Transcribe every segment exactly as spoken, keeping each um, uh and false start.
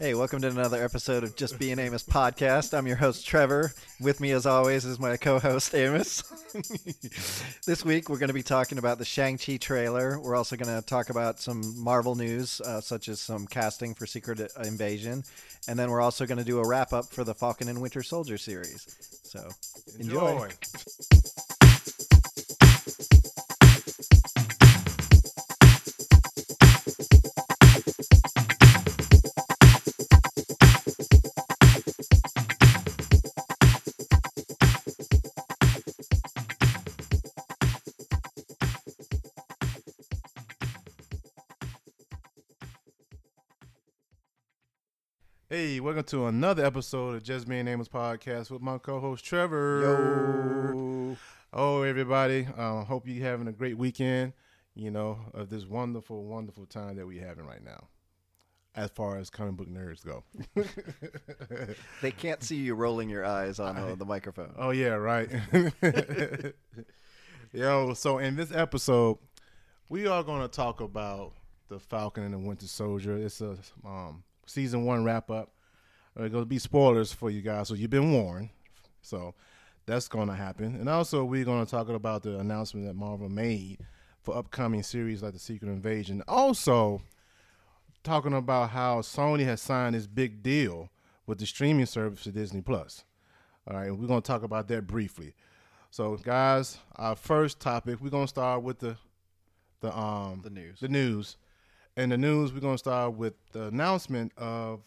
Hey, welcome to another episode of Just Being Amos podcast. I'm your host, Trevor. With me, as always, is my co-host, Amos. This week, we're going to be talking about the Shang-Chi trailer. We're also going to talk about some Marvel news, uh, such as some casting for Secret Invasion. And then we're also going to do a wrap-up for the Falcon and Winter Soldier series. So, enjoy. enjoy. Hey, welcome to another episode of Just Being Amos podcast with my co-host Trevor. Yo. Oh, everybody. Um, hope you're having a great weekend, you know, of this wonderful, wonderful time that we're having right now as far as comic book nerds go. They can't see you rolling your eyes on I, the microphone. Oh, yeah, right. Yo, so in this episode, we are going to talk about the Falcon and the Winter Soldier. It's a... um. Season one wrap up. There's going to be spoilers for you guys, so you've been warned. So that's going to happen. And also, we're going to talk about the announcement that Marvel made for upcoming series like The Secret Invasion. Also, talking about how Sony has signed this big deal with the streaming service to Disney Plus. All right, we're going to talk about that briefly. So, guys, our first topic, we're going to start with the the um the news. The news. In the news, we're going to start with the announcement of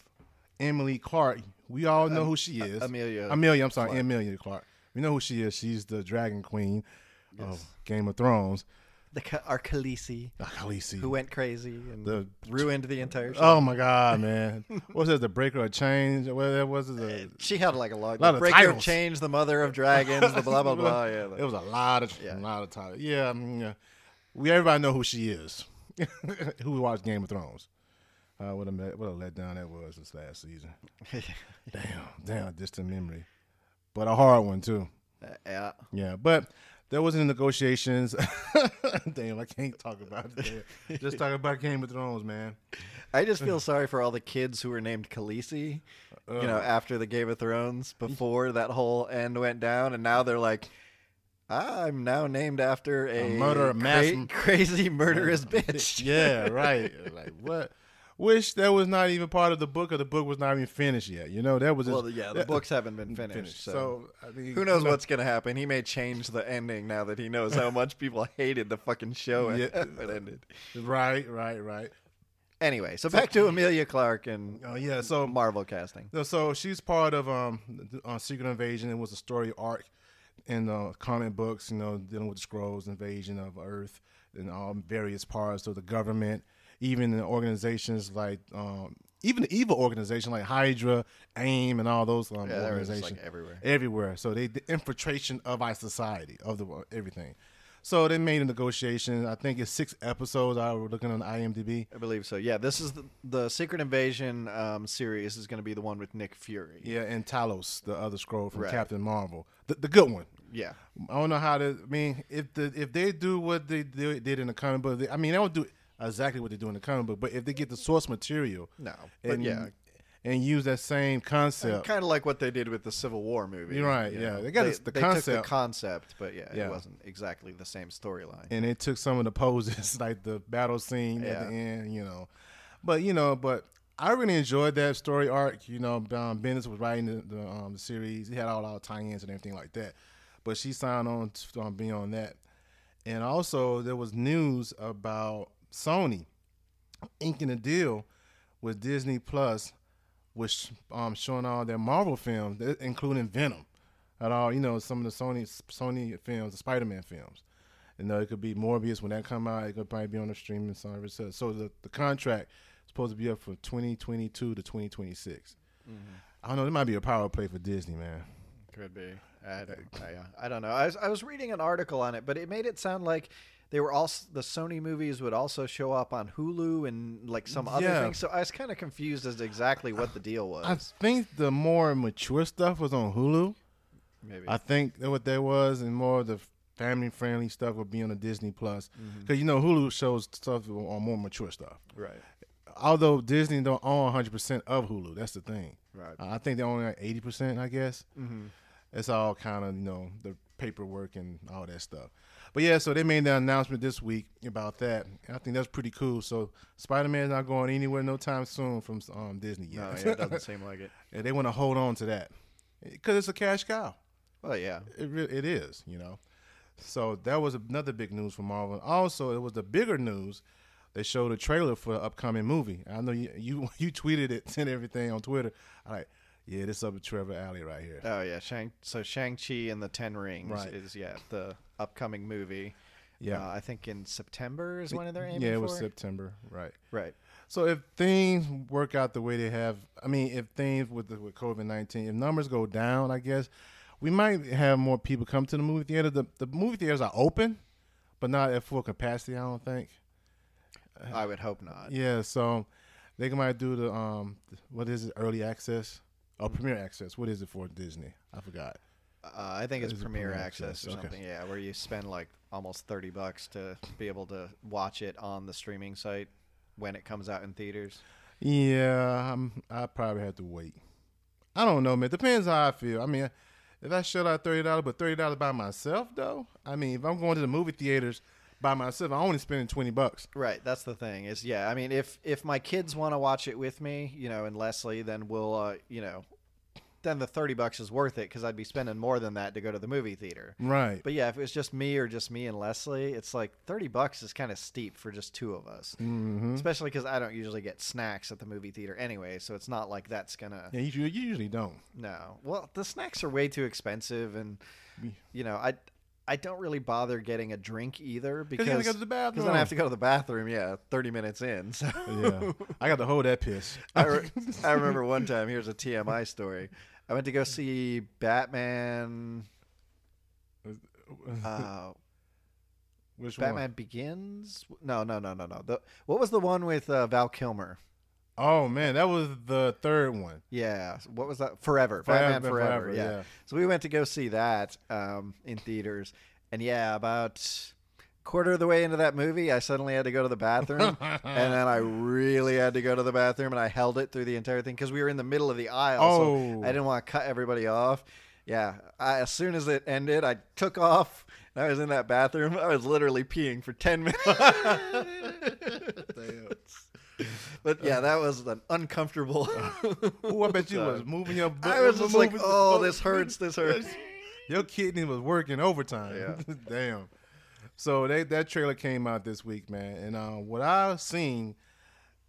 Emilia Clarke. We all know um, who she is. Uh, Emilia. Emilia, I'm sorry, Clarke. Emilia Clarke. We know who she is. She's the Dragon Queen yes. of Game of Thrones. The Our Khaleesi. Our Khaleesi. Who went crazy and the, ruined the entire show. Oh, my God, man. What was it, the Breaker of Chains? What was it? The, she had like a lot, lot the of Breaker titles. of Chains, the Mother of Dragons, the blah, blah, blah. Yeah, like, it was a lot of, yeah. lot of titles. Yeah, I mean, yeah. We everybody know who she is. Who watched Game of Thrones? Uh, what a what a letdown that was this last season. damn, damn, distant memory, but a hard one too. Uh, yeah, yeah. But there wasn't negotiations. Damn, I can't talk about it. Just talk about Game of Thrones, man. I just feel sorry for all the kids who were named Khaleesi. Uh, you know, after the Game of Thrones, before that whole end went down, and now they're like, I'm now named after a, a murder, mass cra- crazy murderous bitch. Yeah, right. Like what? Wish that was not even part of the book, or the book was not even finished yet. You know, that was just, well, yeah. The that, books haven't been finished, finished. So, so I mean, who knows you know, what's gonna happen? He may change the ending now that he knows how much people hated the fucking show and yeah, it ended. Right, right, right. Anyway, so back to Emilia Clarke and oh yeah, so Marvel casting. So she's part of um, uh, Secret Invasion. It was a story arc. In the uh, comic books, you know, dealing with the Skrulls, invasion of Earth, and all various parts of the government, even in organizations like, um, even the evil organization like Hydra, AIM, and all those um, yeah, organizations. Like everywhere. Everywhere. So they, the infiltration of our society, of the everything. So they made a negotiation. I think it's six episodes. I was looking on I M D B. I believe so. Yeah, this is the, the Secret Invasion um, series is going to be the one with Nick Fury. Yeah, and Talos, the other Skrull from right. Captain Marvel, the, the good one. Yeah, I don't know how to. I mean, if the if they do what they, they did in the comic book, they, I mean, they don't do exactly what they do in the comic book. But if they get the source material, no, but and, yeah. and use that same concept. I mean, kind of like what they did with the Civil War movie. You're right, you yeah. Know? They got they, the they concept. They took the concept, but yeah, yeah, it wasn't exactly the same storyline. And it took some of the poses, like the battle scene yeah. at the end, you know. But, you know, but I really enjoyed that story arc. You know, um, Bendis was writing the, the, um, the series. He had all our tie-ins and everything like that. But she signed on to um, be on that. And also, there was news about Sony inking a deal with Disney Plus, which um showing all their Marvel films, including Venom, at all, you know, some of the Sony Sony films, the Spider-Man films. You know, it could be Morbius when that come out. It could probably be on the streaming service. So the, the contract is supposed to be up from twenty twenty-two to twenty twenty-six. Mm-hmm. I don't know. It might be a power play for Disney, man. Could be. I don't, I, I don't know. I was, I was reading an article on it, but it made it sound like they were also the Sony movies would also show up on Hulu and like some other yeah. things. So I was kind of confused as to exactly what the deal was. I think the more mature stuff was on Hulu. Maybe I think that what that was, and more of the family friendly stuff would be on the Disney Plus because mm-hmm. you know Hulu shows stuff on more mature stuff. Right. although Disney don't own one hundred percent of Hulu. That's the thing. Right. Uh, I think they own like eighty percent, I guess. Mm-hmm. It's all kind of, you know, the paperwork and all that stuff. But, yeah, so they made the announcement this week about that. I think that's pretty cool. So Spider-Man's not going anywhere no time soon from um, Disney yet. No, yeah, it doesn't seem like it. Yeah, they want to hold on to that because it's a cash cow. Well, yeah. It re- It is, you know. So that was another big news from Marvel. Also, it was the bigger news. They showed a trailer for an upcoming movie. I know you you, you tweeted it and everything on Twitter. All right. Yeah, this is up with Trevor Alley right here. Oh, yeah. Shang, so Shang-Chi and the Ten Rings right. is, yeah, the upcoming movie. Yeah. Uh, I think in September is when they're aiming for. Yeah, it was for. September. Right. Right. So if things work out the way they have, I mean, if things with the, with COVID nineteen, if numbers go down, I guess, we might have more people come to the movie theater. The, the movie theaters are open, but not at full capacity, I don't think. I would hope not. Yeah, so they might do the, um, what is it, early access? Oh, Premier Access. What is it for Disney? I forgot. Uh, I think it's Premier, Premier Access or okay. something, yeah, where you spend like almost thirty bucks to be able to watch it on the streaming site when it comes out in theaters. Yeah, I'm, I probably have to wait. I don't know, man. Depends how I feel. I mean, if I shell out thirty dollars, but thirty dollars by myself, though, I mean, if I'm going to the movie theaters by myself, I'm only spending twenty bucks. Right. That's the thing is, yeah, I mean, if, if my kids want to watch it with me, you know, and Leslie, then we'll, uh, you know, then the thirty bucks is worth it because I'd be spending more than that to go to the movie theater. Right. But yeah, if it was just me or just me and Leslie, it's like thirty bucks is kind of steep for just two of us, mm-hmm. especially because I don't usually get snacks at the movie theater anyway. So it's not like that's going to. Yeah, you, you usually don't. No. Well, the snacks are way too expensive. And, you know, I, I don't really bother getting a drink either because you gotta go to the bathroom. Then I have to go to the bathroom, yeah, thirty minutes in. So. Yeah, I got to hold that piss. I, re- I remember one time, here's a T M I story. I went to go see Batman. Uh, Which Batman one? Batman Begins? No, no, no, no, no. The, what was the one with uh, Val Kilmer? Oh, man, that was the third one. Yeah. What was that? Forever. Batman Forever. Forever yeah. yeah. So we went to go see that um, in theaters. And, yeah, about quarter of the way into that movie, I suddenly had to go to the bathroom. And then I really had to go to the bathroom, and I held it through the entire thing because we were in the middle of the aisle. Oh. So I didn't want to cut everybody off. Yeah. I, as soon as it ended, I took off. I was in that bathroom. I was literally peeing for ten minutes. Damn. But yeah, that was an uncomfortable. Oh, I bet you so, was moving your butt. I was just like, oh, this hurts, this hurts. Your kidney was working overtime. Yeah. Damn. So they, that trailer came out this week, man. And uh, what I've seen,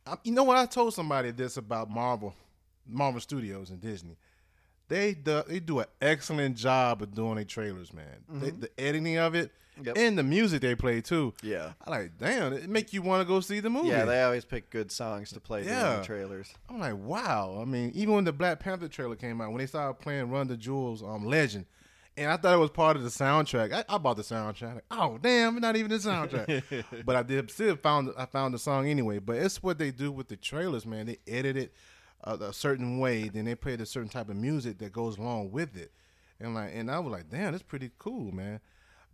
I, you know what? I told somebody this about Marvel, Marvel Studios and Disney. They do, they do an excellent job of doing their trailers, man. Mm-hmm. They, the editing of it. Yep. And the music they play, too. Yeah. I'm like, damn, it make you want to go see the movie. Yeah, they always pick good songs to play yeah. during the trailers. I'm like, wow. I mean, even when the Black Panther trailer came out, when they started playing Run the Jewels, um, Legend, and I thought it was part of the soundtrack. I, I bought the soundtrack. Like, oh, damn, not even the soundtrack. But I did still found I found the song anyway. But it's what they do with the trailers, man. They edit it a, a certain way, then they play a certain type of music that goes along with it. And like, and I was like, damn, that's pretty cool, man.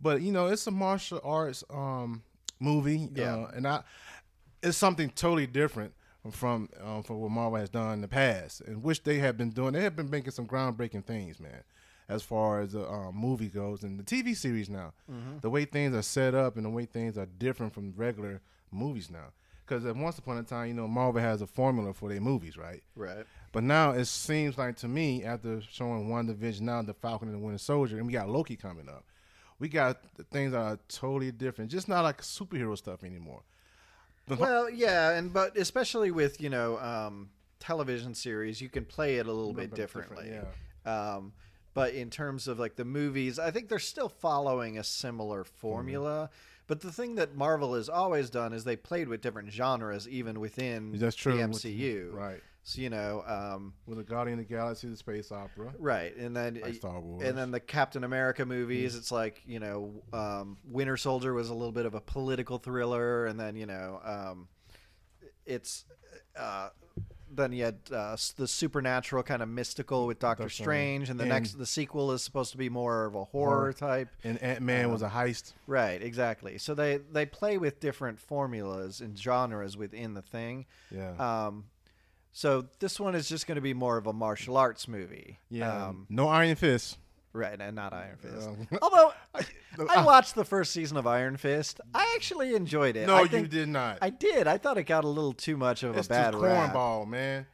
But, you know, it's a martial arts um, movie, yeah. uh, and I, it's something totally different from um, from what Marvel has done in the past, and which they have been doing. They have been making some groundbreaking things, man, as far as the um, movie goes and the T V series now. Mm-hmm. The way things are set up and the way things are different from regular movies now. Because once upon a time, you know, Marvel has a formula for their movies, right? Right. But now it seems like to me, after showing WandaVision, now the Falcon and the Winter Soldier, and we got Loki coming up. We got things that are totally different, just not like superhero stuff anymore. Well, yeah, and but especially with, you know, um, television series, you can play it a little, a little bit, bit differently. Different, yeah. Um, but in terms of like the movies, I think they're still following a similar formula. Mm-hmm. But the thing that Marvel has always done is they played with different genres, even within That's true. the M C U. Right. So, you know, um, with the Guardian of the Galaxy, the space opera, right, and then like Star Wars, and then the Captain America movies. Mm. It's like, you know, um, Winter Soldier was a little bit of a political thriller, and then, you know, um, it's uh, Then you had uh, the supernatural kind of mystical with Doctor That's Strange, right. and the and next the sequel is supposed to be more of a horror type. And Ant-Man um, was a heist, right? Exactly. So they they play with different formulas and genres within the thing. Yeah. Um, so this one is just going to be more of a martial arts movie. Yeah. Um, no Iron Fist. Right, and not Iron Fist. Uh, Although, I, I watched the first season of Iron Fist. I actually enjoyed it. No, I think, you did not. I did. I thought it got a little too much of it's a bad rap. Cornball, man.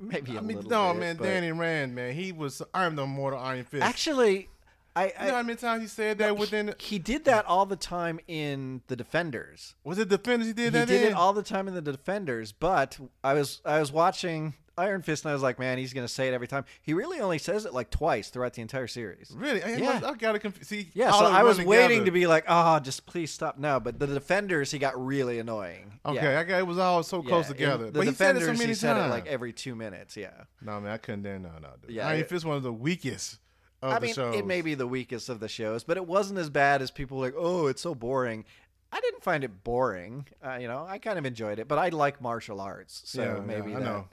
Maybe a I mean, little no, bit. No, man, but... Danny Rand, man. He was, I'm no more than Iron Fist. Actually, I... I you know how many times he said that no, within... He, he did that all the time in The Defenders. Was it Defenders he did that in? He did in? it all the time in The Defenders, but I was I was watching... Iron Fist, and I was like, man, he's going to say it every time. He really only says it like twice throughout the entire series. Really? I, yeah. I, I got to confuse. See, yeah, so I was waiting together. to be like, oh, just please stop now. But the Defenders, he got really annoying. Okay, yeah. I got, it was all so close yeah, together. The but Defenders, he said it, so many he said it like every two minutes, yeah. No, man, I couldn't dare. No, no, dude. Yeah, Iron Fist is one of the weakest of I the mean, shows. It may be the weakest of the shows, but it wasn't as bad as people were like, oh, it's so boring. I didn't find it boring. Uh, you know, I kind of enjoyed it, but I like martial arts, so yeah, maybe yeah, that. I know.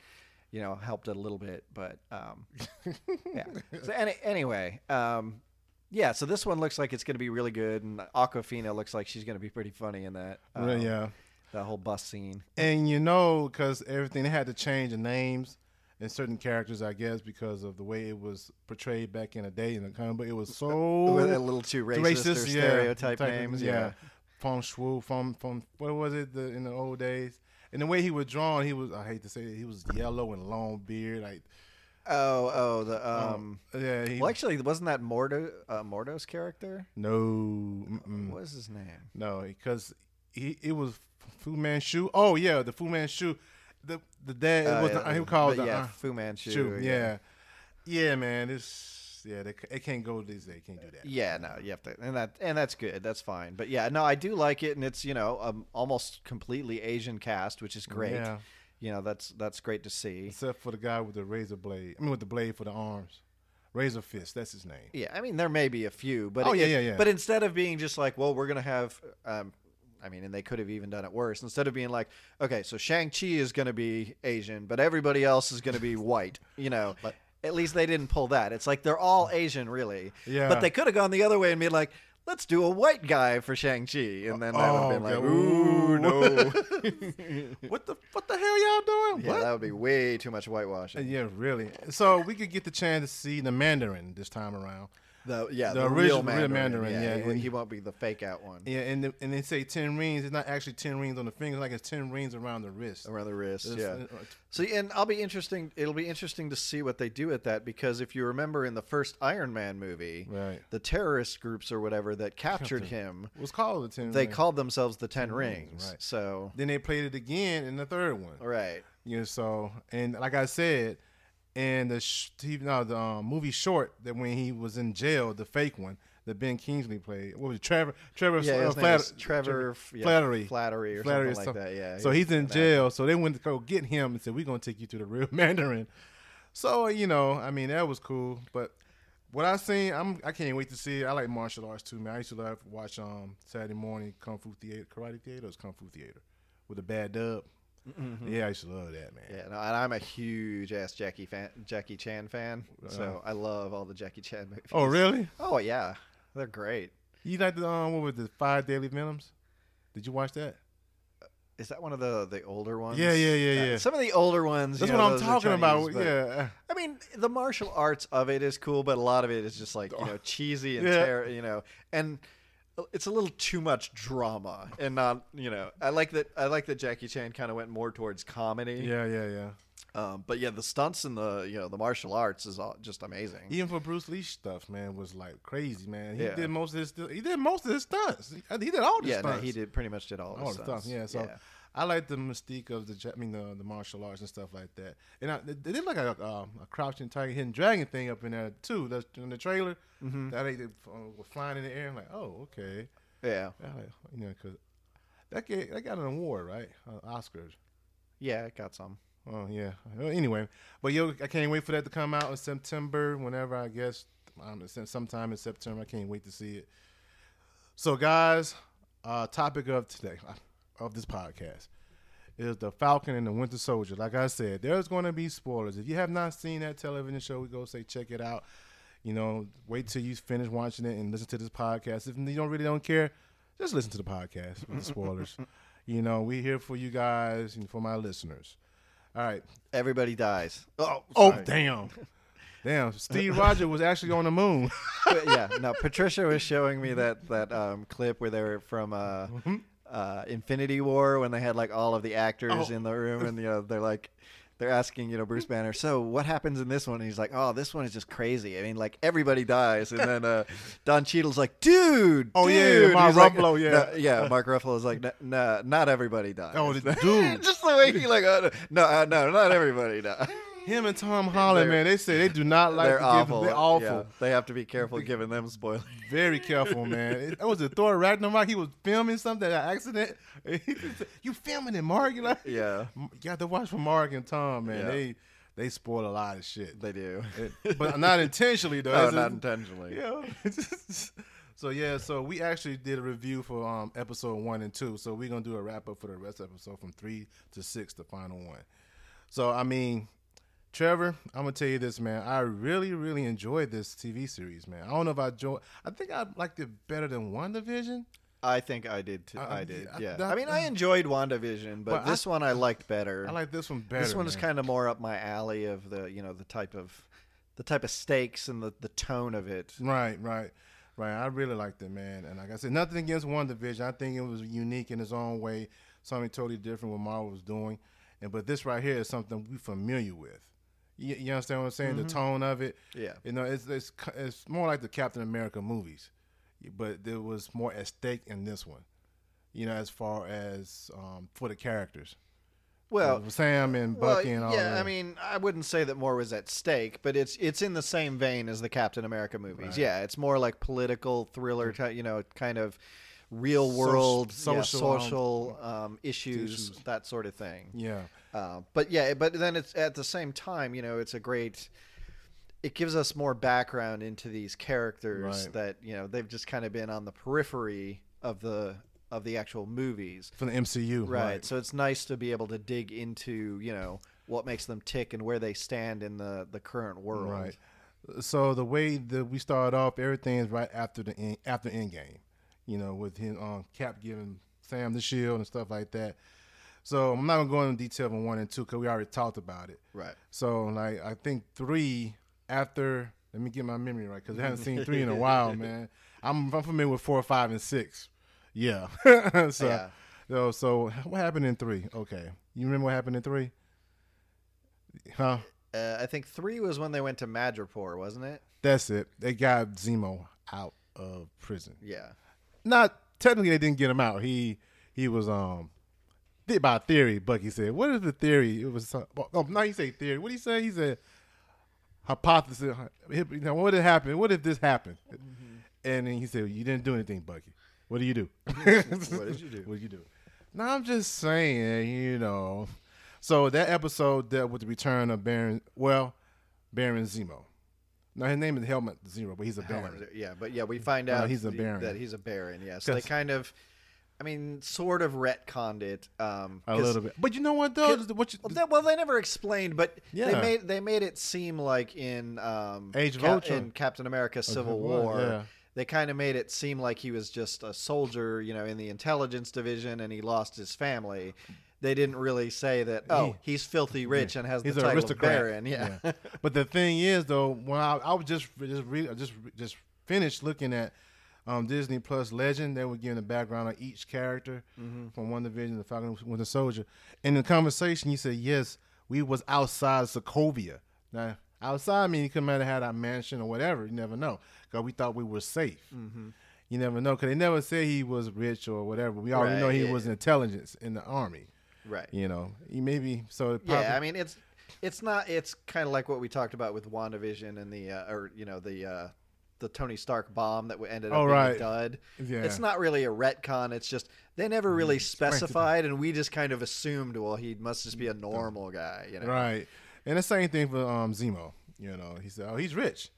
You know, helped it a little bit, but um, yeah. So any, anyway, um, yeah. So this one looks like it's going to be really good, and Awkwafina looks like she's going to be pretty funny in that. Um, yeah, that whole bus scene. And you know, because everything they had to change the names and certain characters, I guess, because of the way it was portrayed back in the day in the comic. But it was so a little too racist, racist or stereotype yeah, names. Yeah, yeah. Feng Shui, Feng, Feng, what was it the, in the old days? And the way he was drawn, he was, I hate to say it, he was yellow and long beard. Like, oh, oh, the, um, um yeah. He, well, actually, wasn't that Mordo, uh, Mordo's character? No. Mm-mm. What was his name? No, because he, it was Fu Manchu. Oh, yeah, the Fu Manchu. The the dad, uh, it was, yeah, the, he was called the, yeah, uh, Fu Manchu. Chu, yeah. yeah. Yeah, man, it's. Yeah, they, it can't go this day. It can't do that. Yeah, no, you have to, and that and that's good. That's fine. But yeah, no, I do like it, and it's you know um, almost completely Asian cast, which is great. Yeah. You know, that's that's great to see. Except for the guy with the razor blade. I mean, with the blade for the arms, Razor Fist. That's his name. Yeah, I mean, there may be a few, but oh it, yeah, yeah, yeah. But instead of being just like, well, we're gonna have, um, I mean, and they could have even done it worse. Instead of being like, okay, so Shang-Chi is gonna be Asian, but everybody else is gonna be white. You know. Like, at least they didn't pull that. It's like they're all Asian, really. Yeah. But they could have gone the other way and be like, let's do a white guy for Shang-Chi. And then that oh, would have been like, God. ooh, no. what the what the hell y'all doing? Yeah, what? That would be way too much whitewashing. Yeah, really. So we could get the chance to see the Mandarin this time around. The Yeah, the, the original real Mandarin. Real Mandarin yeah, yeah. He, he won't be the fake out one. Yeah, and the, and they say ten rings. It's not actually ten rings on the fingers. Like it's ten rings around the wrist. Around the wrist, it's, yeah. See, and I'll be interesting. It'll be interesting to see what they do at that because if you remember in the first Iron Man movie, right. the terrorist groups or whatever that captured Captain. him was called the ten. They rings. called themselves the Ten, ten Rings. rings right. So then they played it again in the third one. Right. You know, so and like I said. And the sh- no, the um, movie short that when he was in jail, the fake one that Ben Kingsley played. What was it, Trevor? Trevor, yeah, uh, Flatter- Trevor Flattery, yeah, Flattery, or Flattery something, or something like that. Yeah. So he's in jail. That. So they went to go get him and said, "We're gonna take you to the real Mandarin." So you know, I mean, that was cool. But what I seen, I'm I can't wait to see it. I like martial arts too, man. I used to love watch um Saturday morning Kung Fu Theater, Karate Theater, or Kung Fu Theater with a bad dub. Mm-hmm. Yeah, I used to love that, man. Yeah, no, and I'm a huge ass Jackie fan, Jackie Chan fan, so uh, I love all the Jackie Chan movies. Oh, really? Oh, yeah, they're great. You like the um, what was the Five Deadly Venoms? Did you watch that? Uh, is that one of the the older ones? Yeah, yeah, yeah, uh, yeah. Some of the older ones. That's you know, what I'm talking Chinese, about. Yeah. I mean, the martial arts of it is cool, but a lot of it is just like you know cheesy and yeah. ter- you know and. It's a little too much drama and not, you know, I like that. I like that Jackie Chan kind of went more towards comedy. Yeah, yeah, yeah. Um, but yeah, the stunts and the, you know, the martial arts is all just amazing. Even for Bruce Lee stuff, man, was like crazy, man. He yeah. did most of his, he did most of his stunts. He did all the yeah, stunts. Yeah, no, he did pretty much did all, all his stunts. stunts. Yeah, so yeah. I like the mystique of the, I mean, the, the martial arts and stuff like that. And I, they did like a, uh, a crouching tiger, hidden dragon thing up in there too. That's in the trailer. Mm-hmm. That they were flying in the air. I'm like, oh, okay. Yeah. Like, you know, cause that get, that got an award, right? Uh, Oscars. Yeah, it got some. Oh yeah. Well, anyway, but yo, I can't wait for that to come out in September. Whenever I guess, I don't know, sometime in September. I can't wait to see it. So, guys, uh, topic of today of this podcast is The Falcon and the Winter Soldier. Like I said, there's going to be spoilers. If you have not seen that television show, we go say check it out. You know, wait till you finish watching it and listen to this podcast. If you don't really don't care, just listen to the podcast with the spoilers. You know, we're here for you guys and for my listeners. All right. Everybody dies. Oh, oh damn. Damn, Steve Rogers was actually on the moon. Yeah, no, Patricia was showing me that that um, clip where they were from uh, uh, Infinity War when they had like all of the actors oh. in the room, and you know they're like they're asking you know Bruce Banner, so what happens in this one? And he's like, oh, this one is just crazy. I mean, like everybody dies, and then uh, Don Cheadle's like, dude, oh dude. yeah, Mark Ruffalo, like, yeah, no, yeah, Mark Ruffalo's like, no, nah, not everybody dies. Oh, dude, just the way he like, oh, no, uh, no, not everybody dies. Him and Tom Holland, they're, man, they say they do not like they're to awful. Give, they're awful. Yeah, they have to be careful giving them spoilers. Very careful, man. That was a Thor Ragnarok. He was filming something, an accident. You filming it, Mark? Like, yeah. You have to watch for Mark and Tom, man. Yeah. They they spoil a lot of shit. They do. It, but not intentionally, though. No, not intentionally. Yeah. So, yeah, so we actually did a review for um, episode one and two. So we're going to do a wrap-up for the rest of the episode from three to six, the final one. So, I mean... Trevor, I'm gonna tell you this, man. I really, really enjoyed this T V series, man. I don't know if I enjoyed. I think I liked it better than WandaVision. I think I did too. I, I did. I, yeah. I, I mean, I enjoyed WandaVision, but, but this I, one I liked better. I like this one better. This one man. is kind of more up my alley of the, you know, the type of, the type of stakes and the, the tone of it. Right, right, right. I really liked it, man. And like I said, nothing against WandaVision. I think it was unique in its own way, something totally different what Marvel was doing. And but this right here is something we're familiar with. You, you understand what I'm saying? Mm-hmm. The tone of it. Yeah. You know, it's, it's it's more like the Captain America movies, but there was more at stake in this one, you know, as far as um, for the characters. Well, uh, Sam and Bucky well, and all yeah, that. Yeah, I mean, I wouldn't say that more was at stake, but it's it's in the same vein as the Captain America movies. Right. Yeah, it's more like political thriller, ty- you know, kind of real world social, yeah, social um, issues, issues, that sort of thing. Yeah. Uh, but yeah, but then it's at the same time, you know, it's a great, it gives us more background into these characters right. that, you know, they've just kind of been on the periphery of the, of the actual movies. From the M C U. Right. right. So it's nice to be able to dig into, you know, what makes them tick and where they stand in the, the current world. Right. So the way that we start off, everything is right after the, in, after Endgame, you know, with him on um, Cap giving Sam the shield and stuff like that. So I'm not going to go into detail on one and two because we already talked about it. Right. So, like, I think three after – let me get my memory right because I haven't seen three in a while, man. I'm, I'm familiar with four, five, and six. Yeah. so, yeah. So, so what happened in three? Okay. You remember what happened in three? Huh? Uh, I think three was when they went to Madripoor, wasn't it? That's it. They got Zemo out of prison. Yeah. Not – technically, they didn't get him out. He he was – um. By theory, Bucky said. What is the theory? It was oh, now you say theory. What did he say? He said hypothesis. You know, what did happen? What if this happened? Mm-hmm. And then he said, well, "You didn't do anything, Bucky. What do you do? what did you do? What did you do?" Now I'm just saying, you know. So that episode dealt with the return of Baron. Well, Baron Zemo. Now his name is Helmut Zemo, but he's a Baron. Yeah, but yeah, we find out no, he's a Baron. that he's a Baron. Yes, yeah. So they kind of. I mean, sort of retconned it um, a little bit, but you know what though? What you, well, they, well, they never explained, but yeah. they made they made it seem like in um, Age of Ca- Ultron, in Captain America: Civil War, yeah. they kind of made it seem like he was just a soldier, you know, in the intelligence division, and he lost his family. They didn't really say that. Oh, he, he's filthy rich yeah. and has he's the title aristocrat. Of Baron. Yeah. yeah. But the thing is, though, when I, I was just just re- just just finished looking at. Um, Disney Plus Legend, they were giving the background of each character mm-hmm. from WandaVision, The Falcon and Winter Soldier. In the conversation, you said, yes, we was outside Sokovia. Now, outside, I mean, you could have had our mansion or whatever. You never know. Because we thought we were safe. Mm-hmm. You never know. Because they never said he was rich or whatever. We already right, know he yeah. was intelligence in the army. Right. You know, he maybe, so it probably, yeah, I mean, it's it's not, it's kind of like what we talked about with WandaVision and the, uh, or, you know, the, uh, the Tony Stark bomb that ended up oh, being right. a dud. Yeah. It's not really a retcon. It's just they never really specified, and we just kind of assumed, well, he must just be a normal guy, you know? Right. And the same thing for um, Zemo. You know, he said, oh, he's rich.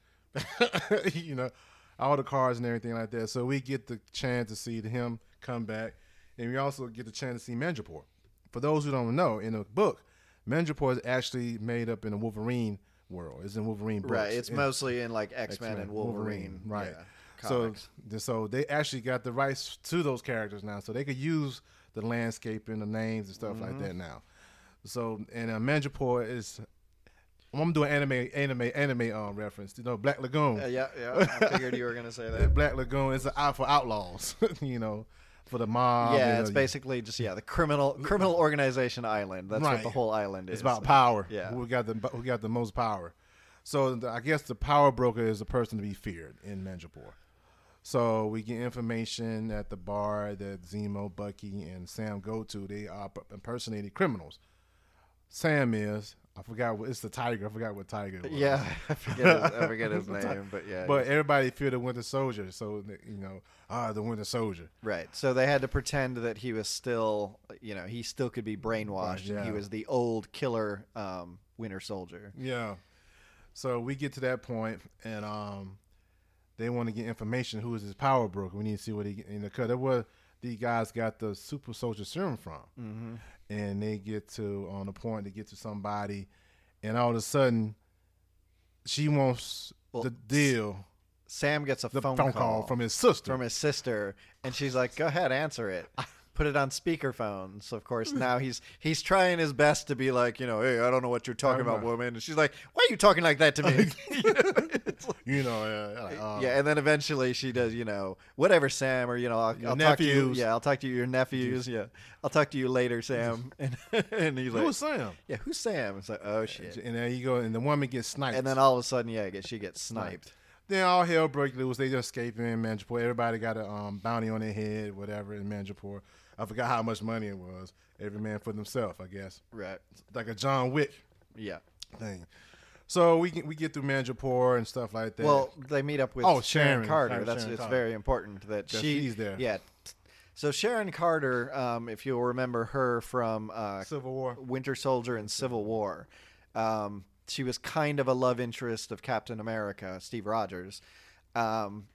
You know, all the cars and everything like that. So we get the chance to see him come back, and we also get the chance to see Madripoor. for those who don't know, in the book, Madripoor is actually made up in a Wolverine world. It's in Wolverine books. Right. It's in, mostly in like X-Men, X-Men and Wolverine. Wolverine right. Yeah, comics. So, so they actually got the rights to those characters now. So they could use the landscape and the names and stuff mm-hmm. like that now. So, and uh, Madripoor is... I'm doing anime, anime, anime um, reference. You know, Black Lagoon. Uh, yeah, yeah. I figured you were gonna say that. Black Lagoon is an eye for outlaws. You know, for the mob. Yeah, it's know, basically just yeah the criminal criminal organization island. That's right. What the whole island is. It's about power. Yeah, who got the who got the most power. So the, I guess the power broker is the person to be feared in Madripoor. So we get information at the bar that Zemo, Bucky, and Sam go to. They are impersonating criminals. Sam is. I forgot what, it's the tiger. I forgot what tiger was. Yeah, I forget his, I forget his name, but yeah. But everybody feared the Winter Soldier, so, you know, ah, the Winter Soldier. Right, so they had to pretend that he was still, you know, he still could be brainwashed. Yeah. And he was the old killer um, Winter Soldier. Yeah, so we get to that point, and um, they want to get information. Who is his power broker? We need to see what he, you know, because that's where the guys got the super soldier serum from. Mm-hmm. And they get to on the point to get to somebody, and all of a sudden, she wants well, the deal. Sam gets a the phone, phone call, call from his sister. From his sister, and she's like, "Go ahead, answer it. Put it on speakerphone." So of course now he's he's trying his best to be like, you know, "Hey, I don't know what you're talking about, woman." And she's like, "Why are you talking like that to me?" You know, like, you know yeah, like, um, yeah. And then eventually she does, you know, whatever, Sam, or you know, I'll, I'll talk to you. Yeah, I'll talk to you, your nephews. Yeah, I'll talk to you later, Sam. And, and he's like, "Who's Sam?" Yeah, who's Sam? It's like, oh shit. And there you go. And the woman gets sniped. And then all of a sudden, yeah, she gets sniped. Then all hell broke loose. They just escaping in Madripoor. Everybody got a um, bounty on their head, whatever, in Madripoor. I forgot how much money it was. Every man for themselves, I guess. Right. Like a John Wick. Yeah. Thing. So we we get through Madripoor and stuff like that. Well, they meet up with oh, Sharon, Sharon Carter. Carter. That's Sharon it's Carter. Very important that she, she's there. Yeah. So Sharon Carter, um, if you'll remember her from uh, Civil War, Winter Soldier, and Civil War. Um, she was kind of a love interest of Captain America, Steve Rogers. Um,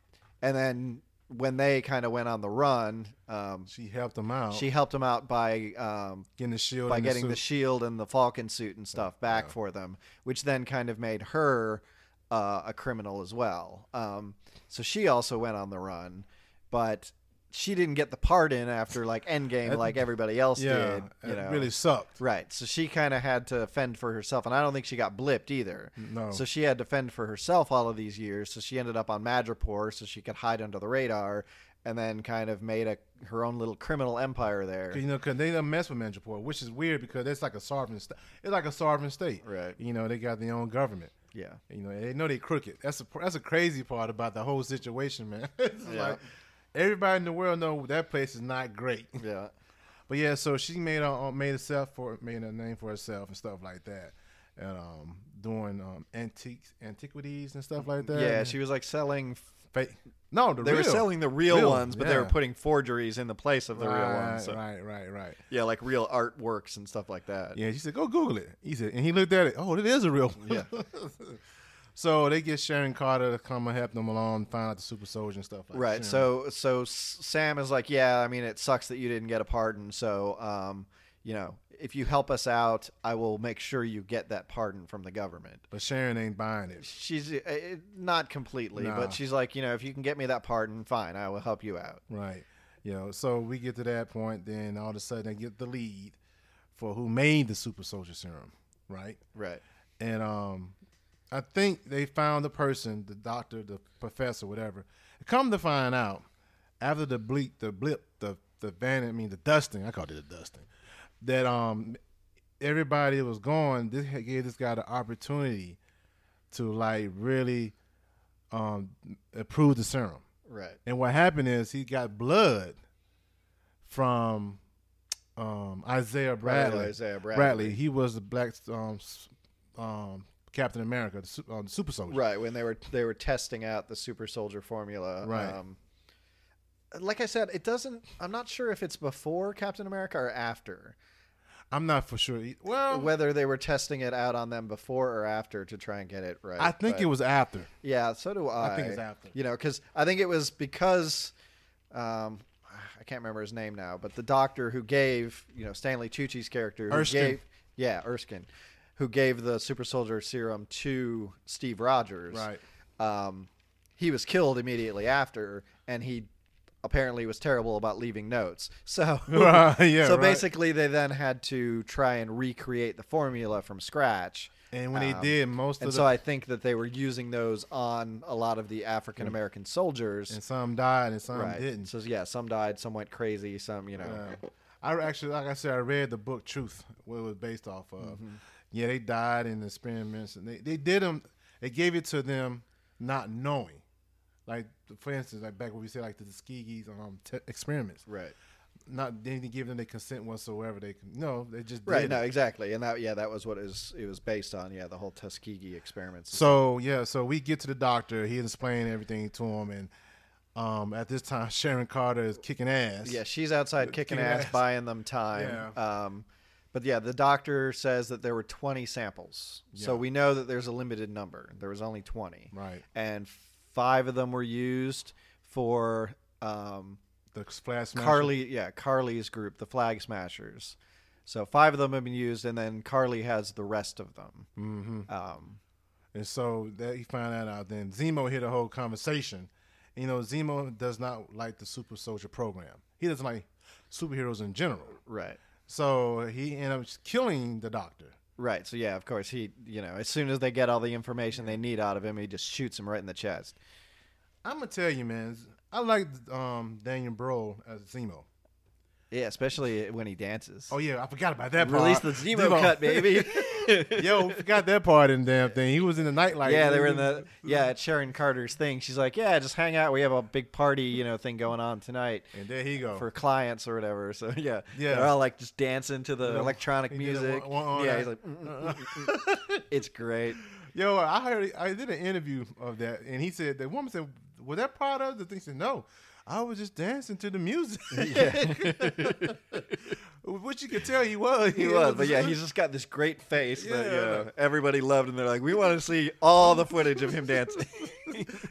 and then when they kind of went on the run, um, she helped them out. She helped them out by um, getting the shield, by getting the, the shield and the Falcon suit and stuff back yeah. for them, which then kind of made her uh, a criminal as well. Um, so she also went on the run, but she didn't get the part in after like Endgame, that, like everybody else yeah, did. You it know, really sucked. Right, so she kind of had to fend for herself, and I don't think she got blipped either. No, so she had to fend for herself all of these years. So she ended up on Madripoor, so she could hide under the radar, and then kind of made a her own little criminal empire there. You know, because they don't mess with Madripoor, which is weird because it's like a sovereign state. It's like a sovereign state. Right. You know, they got their own government. Yeah. You know, they know they crooked. That's a that's a crazy part about the whole situation, man. It's yeah. Like, everybody in the world know that place is not great. Yeah, but yeah, so she made a made herself for made a name for herself and stuff like that, and um, doing um, antiques, antiquities and stuff like that. Yeah, she was like selling fake. No, the they real. were selling the real, real ones, but yeah. they were putting forgeries in the place of the right, real ones. So. Right, right, right. Yeah, like real artworks and stuff like that. Yeah, she said, "Go Google it." He said, and he looked at it. Oh, it is a real one. Yeah. So they get Sharon Carter to come and help them along, find out the super soldier and stuff like right. that. Right. So so Sam is like, yeah, I mean, it sucks that you didn't get a pardon. So, um, you know, if you help us out, I will make sure you get that pardon from the government. But Sharon ain't buying it. She's uh, not completely, nah. but she's like, you know, if you can get me that pardon, fine, I will help you out. Right. You know, so we get to that point. Then all of a sudden they get the lead for who made the super soldier serum. Right. Right. And, um. I think they found the person, the doctor, the professor, whatever. Come to find out, after the bleep, the blip, the the van, I mean the dusting, I called it a dusting, that um everybody was gone. This gave this guy the opportunity to like really um approve the serum. Right. And what happened is he got blood from um Isaiah Bradley. Right, Isaiah Bradley. Bradley. He was the black um um. Captain America, the, uh, the super soldier. Right, when they were they were testing out the super soldier formula. Right. Um, like I said, it doesn't. I'm not sure if it's before Captain America or after. I'm not for sure. Well, whether they were testing it out on them before or after to try and get it right. I think but, it was after. Yeah, so do I. I think it's after. You know, because I think it was because um, I I can't remember his name now, but the doctor who gave, you know, Stanley Tucci's character, who Erskine. gave, yeah, Erskine, who gave the super soldier serum to Steve Rogers. Right. Um, he was killed immediately after, and he apparently was terrible about leaving notes. So, uh, yeah, so right. basically they then had to try and recreate the formula from scratch. And when um, they did, most and of And so the... I think that they were using those on a lot of the African-American soldiers. And some died and some right. didn't. So, yeah, some died, some went crazy, some, you know. Uh, I actually, like I said, I read the book Truth, what it was based off of. Mm-hmm. Yeah, they died in the experiments. And they, they did them, they gave it to them not knowing. Like, for instance, like back when we said, like, the Tuskegee um, t- experiments. Right. Not they didn't give them their consent whatsoever. They no, they just right. Did no, it. Exactly, and that yeah, that was what it was, it was based on. Yeah, the whole Tuskegee experiments. So yeah, so we get to the doctor. He explained everything to him, and um, at this time, Sharon Carter is kicking ass. Yeah, she's outside kicking, kicking ass, ass, buying them time. Yeah. Um, but yeah, the doctor says that there were twenty samples, yeah. so we know that there's a limited number. There was only twenty, right? And five of them were used for. Um, The Flag Smashers? Carly, yeah, Carly's group, the Flag Smashers. So five of them have been used, and then Carly has the rest of them. Mm-hmm. Um, and so that he found that out. Then Zemo heard a whole conversation. You know, Zemo does not like the Super Soldier program. He doesn't like superheroes in general. Right. So he ended up killing the doctor. Right. So yeah, of course he. You know, as soon as they get all the information they need out of him, he just shoots him right in the chest. I'm gonna tell you, man. I like um, Daniel Brühl as Zemo. Yeah, especially when he dances. Oh, yeah. I forgot about that part. Release the Zemo, Zemo. cut, baby. Yo, forgot that part in the damn thing. He was in the nightlife. Yeah, they were in the yeah at Sharon Carter's thing. She's like, yeah, just hang out. We have a big party, you know, thing going on tonight. And there he go. For clients or whatever. So, yeah. yeah. They're all, like, just dancing to the you know, electronic music. One, one yeah, he's like, mm, mm, mm. It's great. Yo, I heard, I did an interview of that, and he said, the woman said, was that part of the thing? She said, no, I was just dancing to the music. Yeah. Which you could tell he was. He, he was, was, but yeah, he's just got this great face yeah. that you know, everybody loved, and they're like, we want to see all the footage of him dancing.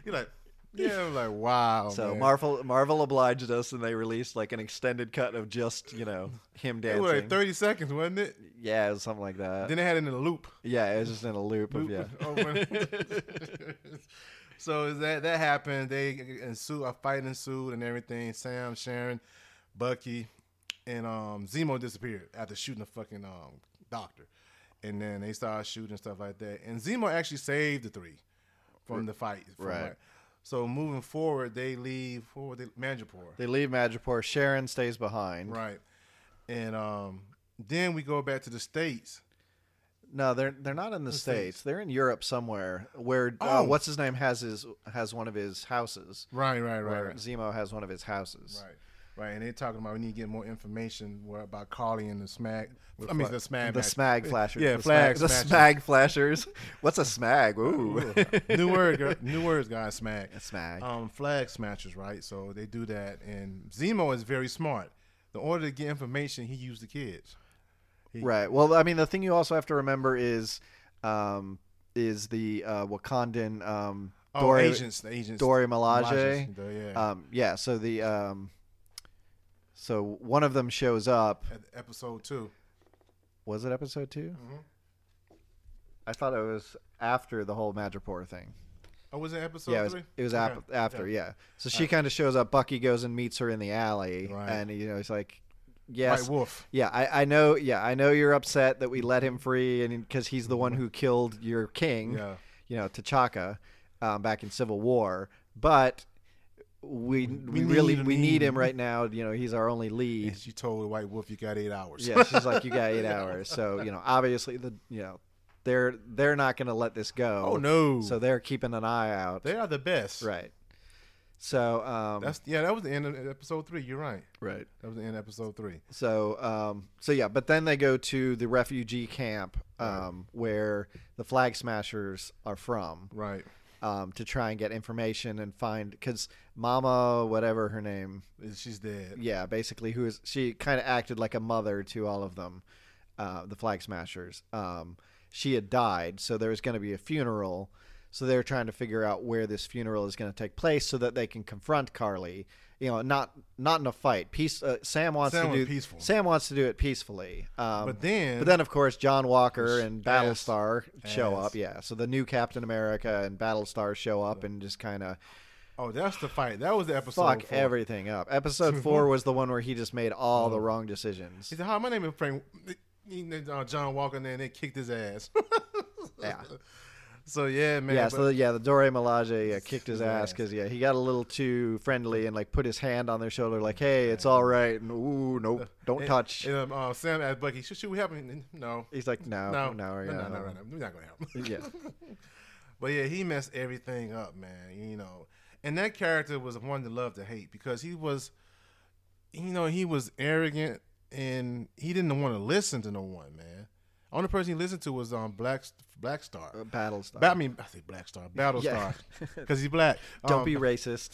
You're like, yeah, I'm like, wow. So man. Marvel Marvel obliged us, and they released like an extended cut of just, you know, him dancing. It was like thirty seconds, wasn't it? Yeah, it was something like that. Then they had it in a loop. Yeah, it was just in a loop. loop of, yeah. So that that happened. They ensued a fight ensued and everything. Sam, Sharon, Bucky, and um, Zemo disappeared after shooting the fucking um, doctor, and then they started shooting stuff like that. And Zemo actually saved the three from the fight. From right. Like, so moving forward, they leave. What were they? Madripoor. They leave Madripoor. Sharon stays behind. Right. And um, then we go back to the States. No, they're they're not in the, the States. States. They're in Europe somewhere where oh. uh, what's his name has his has one of his houses. Right, right, right, right. Zemo has one of his houses. Right. Right, and they're talking about we need to get more information about Carly and the smag. I mean, the smag. The smag flashers. Yeah, the flag. The smag flashers. What's a smag? Ooh, new word. New words, guys. Smag. A smag. Um, flag smashers. Right. So they do that, and Zemo is very smart. In order to get information, he used the kids. He, right. Well, I mean, the thing you also have to remember is, um, is the uh, Wakandan um, oh, Dora, agents, agents, Dora Milaje. Yeah. Um, yeah. So the. Um, So one of them shows up. At episode two. Was it episode two? Mm-hmm. I thought it was after the whole Madripoor thing. Oh, was it episode yeah, it was, three? It was okay. ap- after, yeah. yeah. So she right. kind of shows up. Bucky goes and meets her in the alley, right. and you know, he's like, "Yes, White Wolf." Yeah, I, I know. Yeah, I know you're upset that we let him free, and because he's the one who killed your king, yeah. you know, T'Chaka, um, back in Civil War, but. We we, we need, really we need, need him right now. You know, he's our only lead. And she told White Wolf, "You got eight hours." Yeah, she's like, "You got eight hours." So you know, obviously the you know they're they're not going to let this go. Oh no! So they're keeping an eye out. They are the best, right? So um, that's yeah. That was the end of episode three. You're right. Right. That was the end of episode three. So um, so yeah, but then they go to the refugee camp um, right. where the Flag Smashers are from. Right. Um, to try and get information and find because Mama, whatever her name, she's dead. Yeah, basically, who is she? Kind of acted like a mother to all of them, uh, the Flag Smashers. Um, she had died, so there was going to be a funeral. So they're trying to figure out where this funeral is going to take place so that they can confront Carly. You know, not not in a fight. Peace. Uh, Sam wants Sam to do peaceful. Sam wants to do it peacefully. Um, but then, but then, of course, John Walker and Battlestar ass, show ass. up. Yeah. So the new Captain America and Battlestar show up and just kind of. Oh, that's the fight. That was the episode. Fuck four. everything up. Episode four was the one where he just made all oh. the wrong decisions. He said, "Hi, my name is Frank." Uh, John Walker, and then they kicked his ass. Yeah. So yeah, man. Yeah, so yeah, the Dora Milaje uh, kicked his yeah. ass because yeah, he got a little too friendly and like put his hand on their shoulder, like, "Hey, it's all right." And ooh, nope, don't and, touch. And, um, uh, Sam asked Bucky, "Should, should we help him?" No. He's like, "No, no, no, no, no, no, no, no, no. We're not gonna help him." Yeah. But yeah, he messed everything up, man. You know, and that character was one to love to hate because he was, you know, he was arrogant and he didn't want to listen to no one, man. Only person he listened to was um Black Black Star, uh, Battlestar. Ba- I mean, I say Black Star, Battlestar, because yeah. he's black. Don't um, be racist.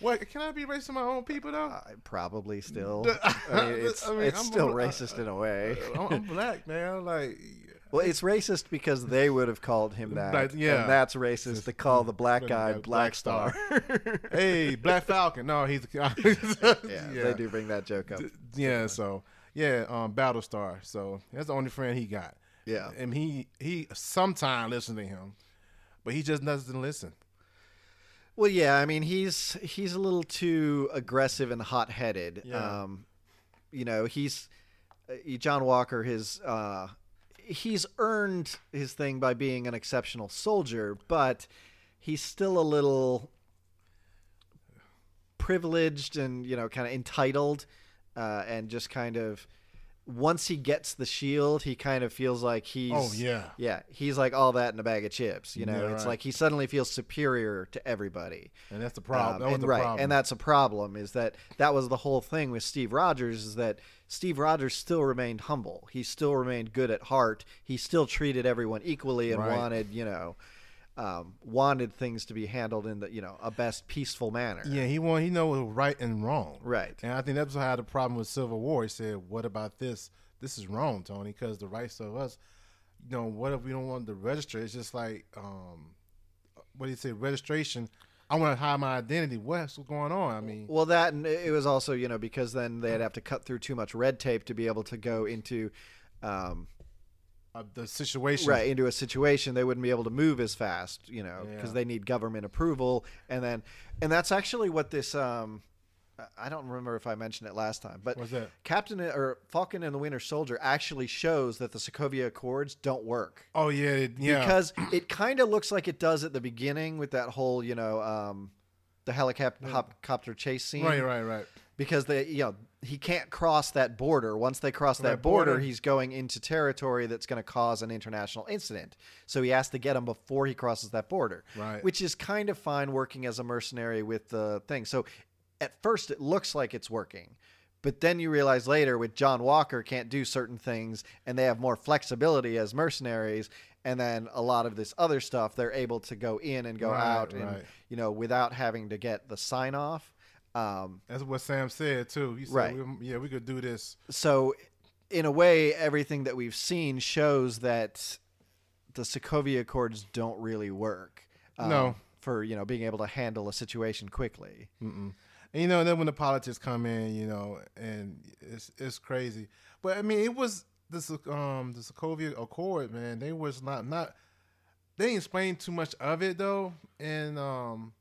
What? Can I be racist to my own people though? Uh, probably still. I mean, it's I mean, it's I'm, still I'm, racist I, in a way. I'm, I'm black, man. Like. Well, it's racist because they would have called him that. Like, yeah. And that's racist to call the black guy Black, Black Star. Star. Hey, Black Falcon. No, he's. yeah, yeah, they do bring that joke up. Yeah, so. Yeah, um, Battlestar. So that's the only friend he got. Yeah, and he he sometimes listened to him, but he just doesn't listen. Well, yeah, I mean he's he's a little too aggressive and hot headed. Yeah. Um, you know he's John Walker. His uh, he's earned his thing by being an exceptional soldier, but he's still a little privileged and you know kind of entitled. Uh, and just kind of once he gets the shield, he kind of feels like he's oh yeah yeah he's like all that in a bag of chips. You know, yeah, it's right. like he suddenly feels superior to everybody, and that's the problem. Um, that was and, the right, problem. and that's a problem. Is that that was the whole thing with Steve Rogers? Is that Steve Rogers still remained humble? He still remained good at heart. He still treated everyone equally and right. wanted you know. Um, wanted things to be handled in the you know a best peaceful manner. Yeah, he want he know what was right and wrong. Right, and I think that's how the problem with Civil War. He said, "What about this? This is wrong, Tony, because the rights of us. You know, what if we don't want to register? It's just like um, what do you say? Registration. I want to hide my identity. What's going on? I mean, well, that and it was also you know because then they'd have to cut through too much red tape to be able to go into. Um, Of the situation right into a situation they wouldn't be able to move as fast you know because yeah. they need government approval and then and that's actually what this um I don't remember if I mentioned it last time but Captain or Falcon and the Winter Soldier actually shows that the Sokovia Accords don't work oh yeah it, yeah because it kind of looks like it does at the beginning with that whole you know um the helicopter yeah. hop- chase scene right right right because they you know he can't cross that border. Once they cross that, that border, border, he's going into territory that's going to cause an international incident. So he has to get him before he crosses that border, right. which is kind of fine working as a mercenary with the thing. So at first it looks like it's working, but then you realize later with John Walker can't do certain things and they have more flexibility as mercenaries. And then a lot of this other stuff, they're able to go in and go right, out and, right. you know, without having to get the sign off. Um, That's what Sam said too. He said, right. we, yeah, we could do this. So, in a way, everything that we've seen shows that the Sokovia Accords don't really work. Um, no, for you know being able to handle a situation quickly. Mm-mm. And, you know, and then when the politics come in, you know, and it's it's crazy. But I mean, it was this um the Sokovia Accord, man. They was not not they didn't explain too much of it though, and um.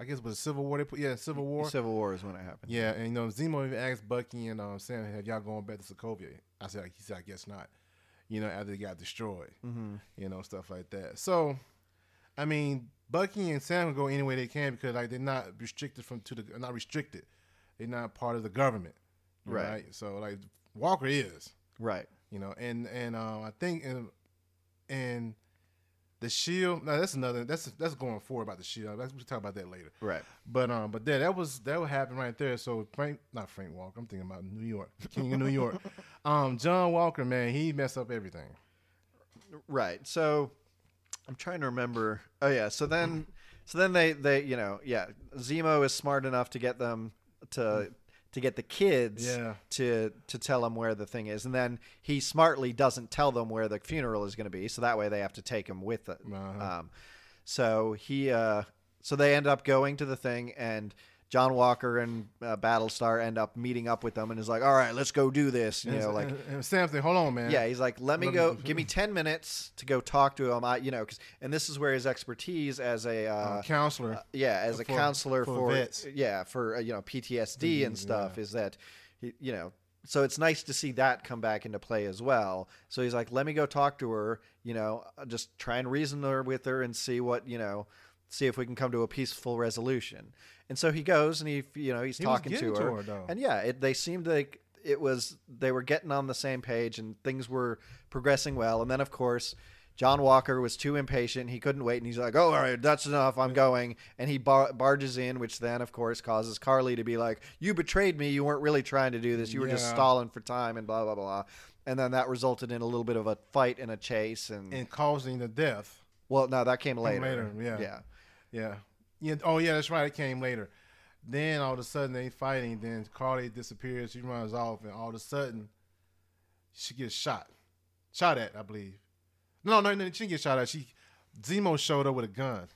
I guess it was Civil War. They put yeah, Civil War. Civil War is when it happened. Yeah, and you know Zemo even asked Bucky and um, Sam, "Have y'all going back to Sokovia?" I said, "He said, I guess not." You know, after they got destroyed, mm-hmm. you know, stuff like that. So, I mean, Bucky and Sam go any way they can because like they're not restricted from to the not restricted. They're not part of the government, right? right? So like Walker is right. You know, and and um, I think and and. The shield. No, that's another. That's that's going forward about the shield. That's, we'll talk about that later. Right. But um. But there, that was that would happen right there. So Frank, not Frank Walker. I'm thinking about New York, King of New York. Um, John Walker, man, he messed up everything. Right. So I'm trying to remember. Oh yeah. So then, so then they they you know yeah Zemo is smart enough to get them to. to get the kids yeah. to to tell him where the thing is. And then he smartly doesn't tell them where the funeral is going to be, so that way they have to take him with it. Uh-huh. Um, So he, uh, so they end up going to the thing, and John Walker and uh, Battlestar end up meeting up with them, and is like, "All right, let's go do this." You and know, like and Sam's like, "Hold on, man." Yeah, he's like, "Let me go. Give me ten minutes to go talk to him." I, you know, cause, and this is where his expertise as a uh, uh, counselor, uh, yeah, as a for, counselor for, for vets. yeah for uh, you know P T S D mm, and stuff yeah. is that, he, you know. So it's nice to see that come back into play as well. So he's like, let me go talk to her, you know, just try and reason her with her and see what, you know, see if we can come to a peaceful resolution. And so he goes and he, you know, he's he talking to her, to her though. And yeah, it, they seemed like it was, they were getting on the same page and things were progressing well. And then of course, John Walker was too impatient. He couldn't wait. And he's like, oh, all right, that's enough. I'm going. And he bar- barges in, which then, of course, causes Carly to be like, you betrayed me. You weren't really trying to do this. You were yeah. just stalling for time and blah, blah, blah. And then that resulted in a little bit of a fight and a chase. And, and causing the death. Well, no, that came later. Later, yeah. Yeah. Yeah. yeah. Oh, yeah, that's right. It came later. Then all of a sudden they fighting. Then Carly disappears. She runs off. And all of a sudden she gets shot. Shot at, I believe. No, no, no, she didn't get shot at. She, Zemo showed up with a gun.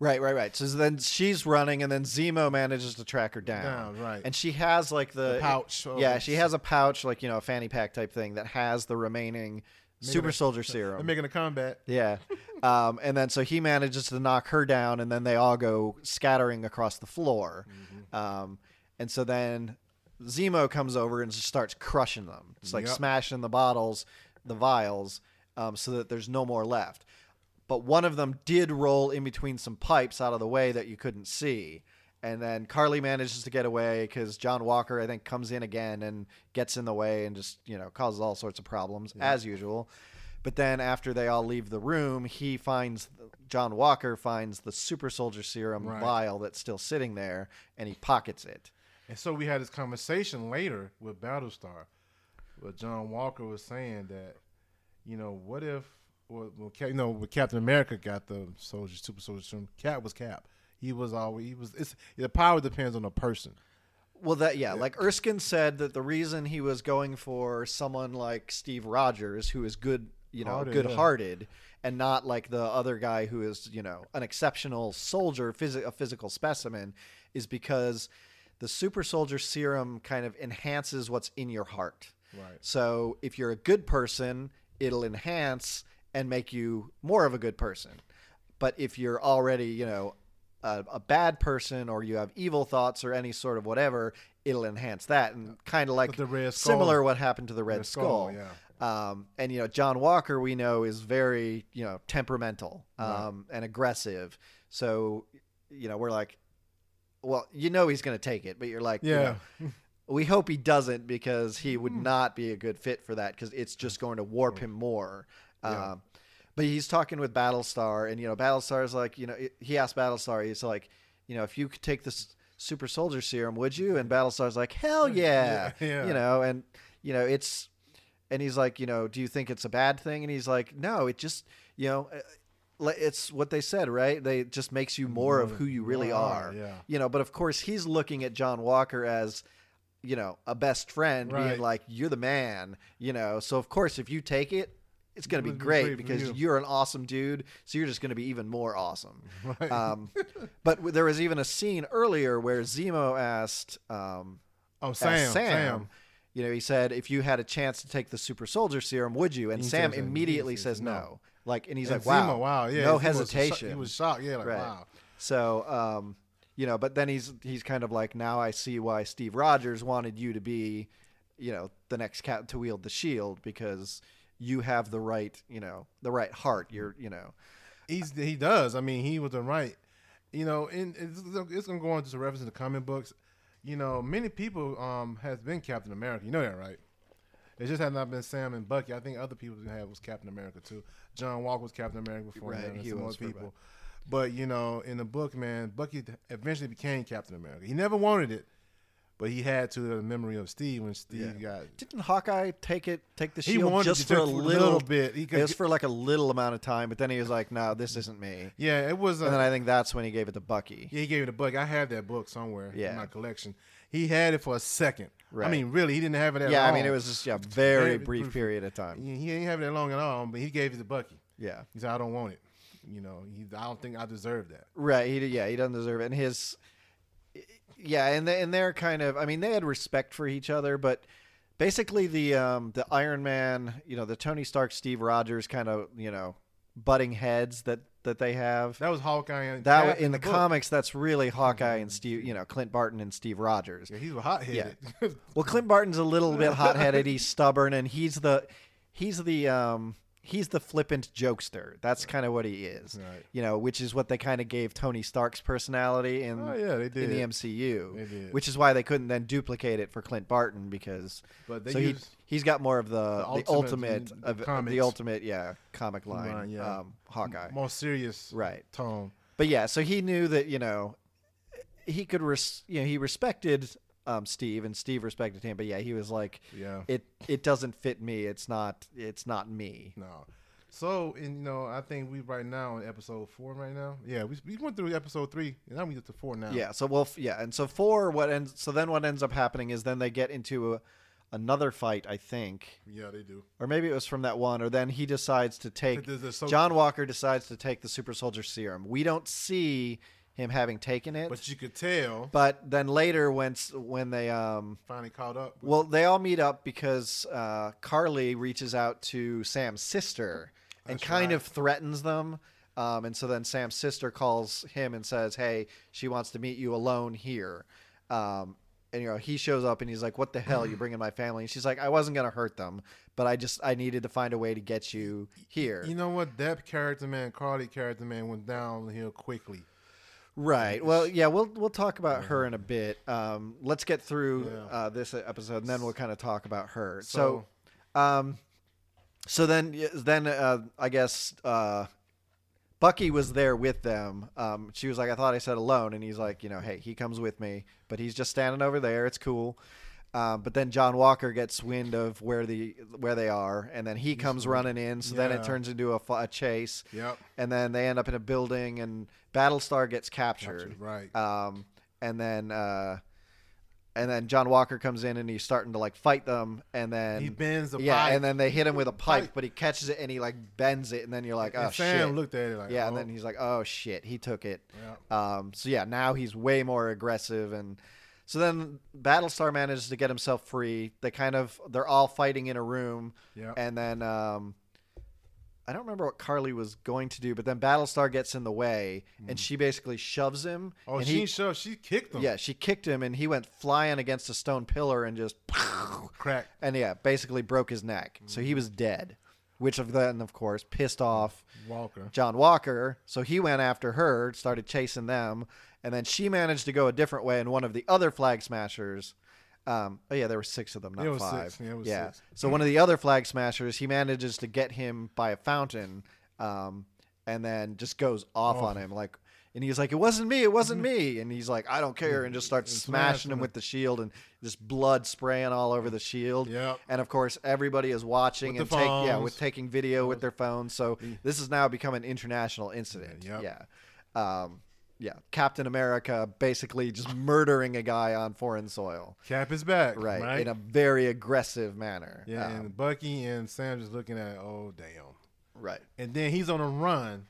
Right, right, right. So then she's running, and then Zemo manages to track her down. Down, right. And she has like the, the pouch. It, yeah, she has a pouch, like you know, a fanny pack type thing that has the remaining making super a, soldier serum. They're making a combat. Yeah, um, and then so he manages to knock her down, and then they all go scattering across the floor, mm-hmm. um, and so then Zemo comes over and just starts crushing them. It's like yep. smashing the bottles, the vials. Um, so that there's no more left. But one of them did roll in between some pipes out of the way that you couldn't see. And then Carly manages to get away because John Walker, I think, comes in again and gets in the way and just, you know, causes all sorts of problems yeah. as usual. But then after they all leave the room, he finds, John Walker finds the super soldier serum right. vial that's still sitting there and he pockets it. And so we had this conversation later with Battlestar where John Walker was saying that, you know, what if, well, you know, when Captain America got the soldier, super soldier serum, Cap was Cap. He was always, he was, it's, the power depends on the person. Well, that, yeah, yeah, like Erskine said that the reason he was going for someone like Steve Rogers, who is good, you know, Harder, good hearted, yeah. and not like the other guy who is, you know, an exceptional soldier, phys- a physical specimen, is because the super soldier serum kind of enhances what's in your heart. Right. So if you're a good person, it'll enhance and make you more of a good person. But if you're already, you know, a, a bad person or you have evil thoughts or any sort of whatever, it'll enhance that. And kind of like similar what happened to the Red, Red Skull. Skull yeah. um, and, you know, John Walker, we know, is very, you know, temperamental um, right. and aggressive. So, you know, we're like, well, you know he's going to take it, but you're like, yeah. You know, we hope he doesn't because he would not be a good fit for that because it's just going to warp him more. Yeah. Um, but he's talking with Battlestar, and, you know, Battlestar is like, you know, he asked Battlestar, he's like, you know, if you could take this super soldier serum, would you? And Battlestar's like, hell yeah. yeah, yeah. You know, and, you know, it's, and he's like, you know, do you think it's a bad thing? And he's like, no, it just, you know, it's what they said, right? They it just makes you more of who you really are. Yeah. You know, but of course he's looking at John Walker as, you know, a best friend right. being like, you're the man, you know? So of course, if you take it, it's going to be great, great because you. you're an awesome dude. So you're just going to be even more awesome. Right. Um, but there was even a scene earlier where Zemo asked, um, Oh, Sam, asked Sam, Sam, you know, he said, if you had a chance to take the super soldier serum, would you? And he Sam immediately says, says no. no, like, and he's and like, wow, Zemo, wow. Yeah, no he hesitation. Was, he was shocked. Yeah. Like, right. wow. So, um, you know, but then he's he's kind of like, now I see why Steve Rogers wanted you to be, you know, the next cat to wield the shield because you have the right, you know, the right heart. You're, you know, he's he does. I mean, he was the right, you know, and it's, it's gonna go on to reference in the comic books. You know, many people um has been Captain America. You know that, right? It just had not been Sam and Bucky. I think other people who had was Captain America too. John Walker was Captain America before right, and some other people. Right. But, you know, in the book, man, Bucky eventually became Captain America. He never wanted it, but he had to the memory of Steve when Steve yeah. got. Didn't Hawkeye take it, take the shield just for a little, little bit? He could, just for like a little amount of time, but then he was like, no, this isn't me. Yeah, it was. A, and then I think that's when he gave it to Bucky. Yeah, he gave it to Bucky. I have that book somewhere yeah. in my collection. He had it for a second. Right. I mean, really, he didn't have it that yeah, long. Yeah, I mean, it was just a yeah, very brief period of time. He didn't have it that long at all, but he gave it to Bucky. Yeah. He said, I don't want it. you know, he, I don't think I deserve that. Right. He, yeah, he doesn't deserve it. And his, yeah, and they, and they're kind of, I mean, they had respect for each other, but basically the um, the Iron Man, you know, the Tony Stark, Steve Rogers kind of, you know, butting heads that, that they have. That was Hawkeye. And that in the, the comics, that's really Hawkeye and Steve, you know, Clint Barton and Steve Rogers. Yeah, he's hot-headed. Yeah. Well, Clint Barton's a little bit hot-headed. He's stubborn, and he's the he's the um, he's the flippant jokester. That's kind of what he is. Right. You know, which is what they kind of gave Tony Stark's personality in oh, yeah, they did. in the M C U. They did. Which is why they couldn't then duplicate it for Clint Barton because but they so used, he he's got more of the, the ultimate, the ultimate of, of the ultimate yeah comic line, line yeah. Um, Hawkeye, more serious right tone. But yeah, so he knew that, you know, he could res- you know he respected um, Steve and Steve respected him. But yeah, he was like, yeah, it it doesn't fit me. It's not it's not me. No. So, and you know, I think we right now in episode four right now. Yeah, we we went through episode three, and now we get to four now. Yeah. So well, yeah, and so four. What ends? So then what ends up happening is then they get into a. Another fight, I think. Yeah, they do. Or maybe it was from that one. Or then he decides to take... So- John Walker decides to take the super soldier serum. We don't see him having taken it. But you could tell. But then later when, when they... Um, finally caught up. Well, they all meet up because uh, Carly reaches out to Sam's sister and That's kind right. of threatens them. Um, and so then Sam's sister calls him and says, hey, she wants to meet you alone here. Um And, you know, he shows up and he's like, what the hell? You bringing my family? And she's like, I wasn't going to hurt them, but I just, I needed to find a way to get you here. You know what? That character, man, Carly character, man, went downhill quickly. Right. Well, yeah, we'll we'll talk about her in a bit. Um, let's get through yeah. uh, this episode and then we'll kind of talk about her. So, so, um, so then, then uh, I guess uh, Bucky was there with them. Um, she was like, I thought I said alone. And he's like, you know, hey, he comes with me, but he's just standing over there. It's cool. Uh, but then John Walker gets wind of where the where they are, and then he comes running in. So yeah. then it turns into a, a chase. Yep. And then they end up in a building, and Battlestar gets captured. captured right. Um, and then uh, and then John Walker comes in, and he's starting to like fight them. And then he bends the yeah, pipe. And then they hit him with a pipe, pipe, but he catches it and he like bends it, and then you're like, oh and Sam shit. Looked at it like yeah, oh. and then he's like, oh shit, he took it. Yep. Um. So yeah, now he's way more aggressive and. So then Battlestar manages to get himself free. They kind of, they're all fighting in a room. Yep. And then, um, I don't remember what Carly was going to do, but then Battlestar gets in the way mm. and she basically shoves him. Oh, and she he, shoved, she kicked him. Yeah, she kicked him and he went flying against a stone pillar and just crack. And yeah, basically broke his neck. Mm. So he was dead, which then, of course, pissed off Walker. John Walker. So he went after her, started chasing them. And then she managed to go a different way, and one of the other flag smashers. Um, oh yeah, there were six of them, not it was five. Six. Yeah, it was yeah. Six. So yeah. one of the other flag smashers, he manages to get him by a fountain, um, and then just goes off oh. on him like. And he's like, it wasn't me, it wasn't me. And he's like, I don't care. And just starts it's smashing him it. with the shield and just blood spraying all over the shield. Yep. And, of course, everybody is watching with and take, yeah, with taking video with their phones. So this has now become an international incident. Yep. Yeah. Um, yeah. Captain America basically just murdering a guy on foreign soil. Cap is back. Right. right? In a very aggressive manner. Yeah. Um, and Bucky and Sam just looking at it, oh, damn. Right. And then he's on a run.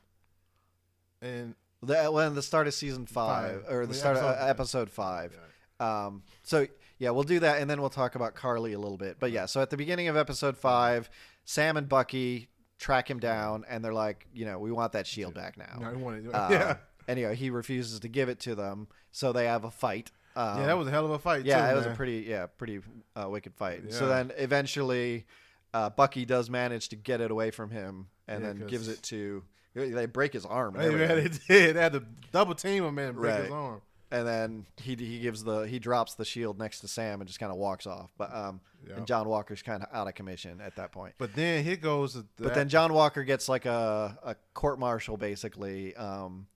And... The, well, the start of season five, five. or the, the start episode of episode five. Yeah. Um, so, yeah, we'll do that, and then we'll talk about Carly a little bit. But, yeah, so at the beginning of episode five, Sam and Bucky track him down, and they're like, you know, we want that shield back now. No, we want it. Um, yeah. And, you know, he refuses to give it to them, so they have a fight. Um, yeah, that was a hell of a fight, yeah, too, Yeah, it was man. a pretty, yeah, pretty uh, wicked fight. Yeah. So then, eventually, uh, Bucky does manage to get it away from him and yeah, then gives it to... They break his arm. Yeah, they did. They had to double team him and break right. his arm. And then he he gives the he drops the shield next to Sam and just kind of walks off. But um, yep. and John Walker's kind of out of commission at that point. But then here goes. The, but then John Walker gets like a, a court martial basically. Um,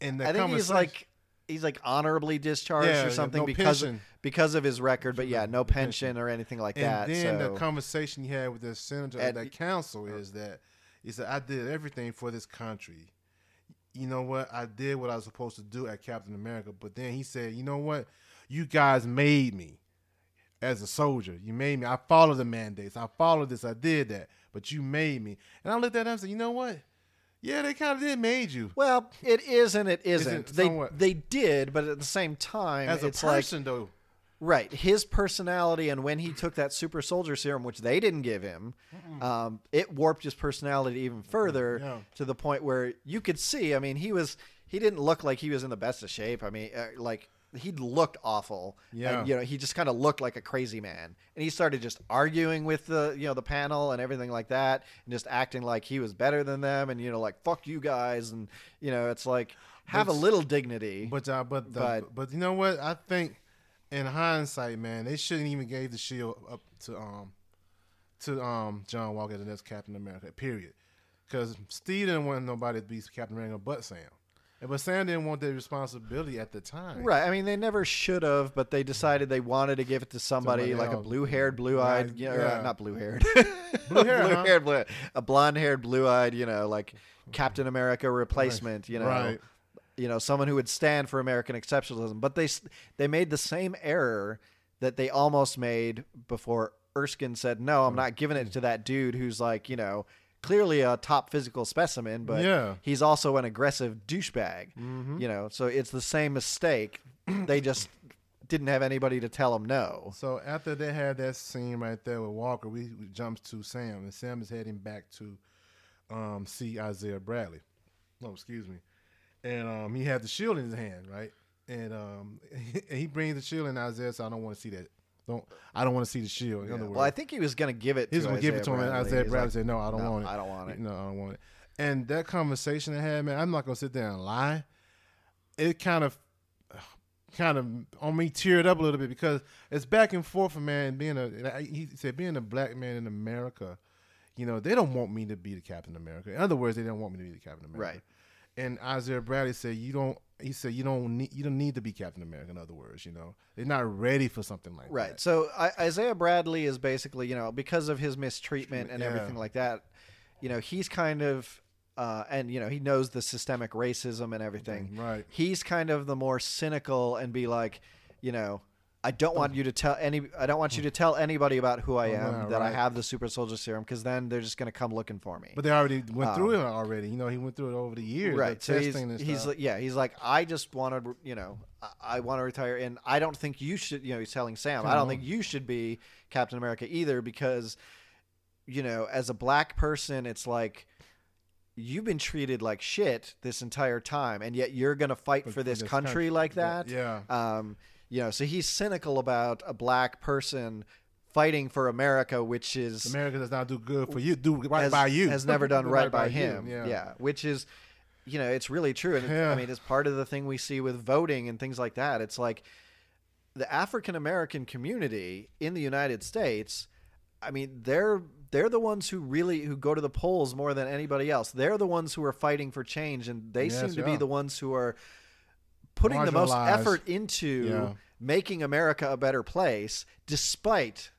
and the I think he's like he's like honorably discharged yeah, or something no because of, because of his record. But yeah, no pension or anything like and that. And then so. the conversation he had with the senator at that council is that. He said, I did everything for this country. You know what? I did what I was supposed to do at Captain America. But then he said, you know what? You guys made me as a soldier. You made me. I followed the mandates. I followed this. I did that. But you made me. And I looked at him and said, you know what? Yeah, they kind of did made you. Well, it is and it isn't. Is it they they did, but at the same time, as a it's person, like, though, right? His personality and when he took that super soldier serum, which they didn't give him, um, it warped his personality even further yeah. to the point where you could see. I mean, he was he didn't look like he was in the best of shape. I mean, uh, like. He looked awful. Yeah. And, you know, he just kind of looked like a crazy man. And he started just arguing with the, you know, the panel and everything like that and just acting like he was better than them and, you know, like, fuck you guys. And, you know, it's like, have but, a little dignity. But, uh, but, the, but, but you know what? I think in hindsight, man, they shouldn't even gave the shield up to, um, to, um, John Walker, the next Captain America, period. Because Steve didn't want nobody to be Captain America but Sam. But Sam didn't want their responsibility at the time. Right. I mean, they never should have, but they decided they wanted to give it to somebody, somebody like else. A blue-haired, blue-eyed, right. you know, yeah. not blue-haired. Blue-haired, blue-haired, huh? blue, a blonde-haired, blue-eyed, you know, like Captain America replacement, right. you know. Right. You know, someone who would stand for American exceptionalism. But they they made the same error that they almost made before Erskine said, no, I'm not giving it to that dude who's like, you know, clearly a top physical specimen, but yeah. he's also an aggressive douchebag, mm-hmm. you know, so it's the same mistake. They just didn't have anybody to tell him no. So after they had that scene right there with Walker, we, we jumped to Sam, and Sam is heading back to um, see Isaiah Bradley. No, oh, excuse me. And um, he had the shield in his hand, right? And um, he brings the shield in Isaiah, so I don't want to see that. Don't I don't want to see the shield. In yeah. other words. Well, I think he was going to give it to him. He was going to give it to him. Bradley. And Isaiah Bradley like, said, no, I don't no, want it. I don't want it. No, I don't want it. And that conversation I had, man, I'm not going to sit there and lie. It kind of, kind of on me teared up a little bit because it's back and forth, man. Being a, he said, being a black man in America, you know, they don't want me to be the Captain America. In other words, they don't want me to be the Captain America. Right. And Isaiah Bradley said, you don't, he said, you don't need, you don't need to be Captain America. In other words, you know, they're not ready for something like right. that. Right. So I, Isaiah Bradley is basically, you know, because of his mistreatment and yeah. everything like that, you know, he's kind of, uh, and you know, he knows the systemic racism and everything. Right. He's kind of the more cynical and be like, you know, I don't want you to tell any. I don't want you to tell anybody about who I am, oh, yeah, that right. I have the super soldier serum, because then they're just going to come looking for me. But they already went um, through it already. You know, he went through it over the years. Right. So he's, and he's like, yeah, he's like, I just want to, you know, I, I want to retire, and I don't think you should. You know, he's telling Sam, come I don't on. think you should be Captain America either, because, you know, as a black person, it's like, you've been treated like shit this entire time, and yet you're going to fight but for this, this country, country like that. Yeah. Um, You know, so he's cynical about a black person fighting for America, which is America does not do good for you, do right has, by you. Has never done do right, right by, by him. Yeah. yeah, which is, you know, it's really true. And yeah. I mean, it's part of the thing we see with voting and things like that. It's like the African American community in the United States. I mean, they're they're the ones who really who go to the polls more than anybody else. They're the ones who are fighting for change, and they yes, seem to yeah. be the ones who are putting the most effort into yeah. making America a better place, despite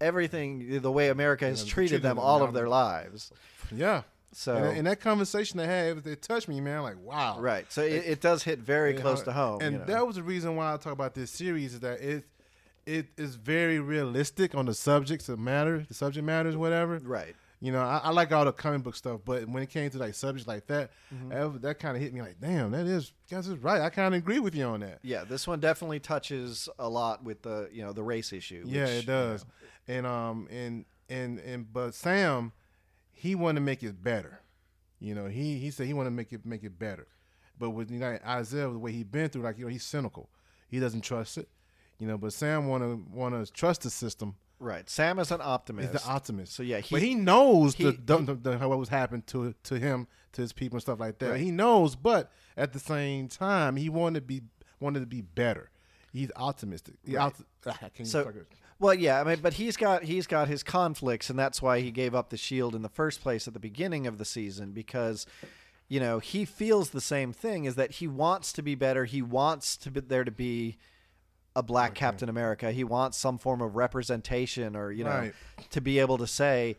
everything, the way America has yeah, treated them all them. of their lives. Yeah. So, and, and that conversation they had, it, it touched me, man. Like, wow. Right. So it, it, it does hit very it, close to home. And you know? That was the reason why I talk about this series, is that it it is very realistic on the subjects that matter, the subject matters, whatever. Right. You know, I, I like all the comic book stuff, but when it came to like subjects like that, mm-hmm. that, that kind of hit me like, damn, that is, that's right. I kind of agree with you on that. Yeah, this one definitely touches a lot with the, you know, the race issue. Which, yeah, it does. You know. And um, and and and but Sam, he wanted to make it better. You know, he he said he wanted to make it make it better. But with you know, Isaiah, the way he's been through, like you know, he's cynical. He doesn't trust it. You know, but Sam want to want to trust the system. Right, Sam is an optimist. He's the optimist. So yeah, he, but he knows he, the, the, the, the what was happened to to him, to his people and stuff like that. Right. He knows, but at the same time, he wanted to be wanted to be better. He's optimistic. He right. opt- I can't so, well, yeah, I mean, but he's got he's got his conflicts, and that's why he gave up the shield in the first place at the beginning of the season, because you know he feels the same thing, is that he wants to be better. He wants to be there to be. a black okay. Captain America. He wants some form of representation, or, you know, right. to be able to say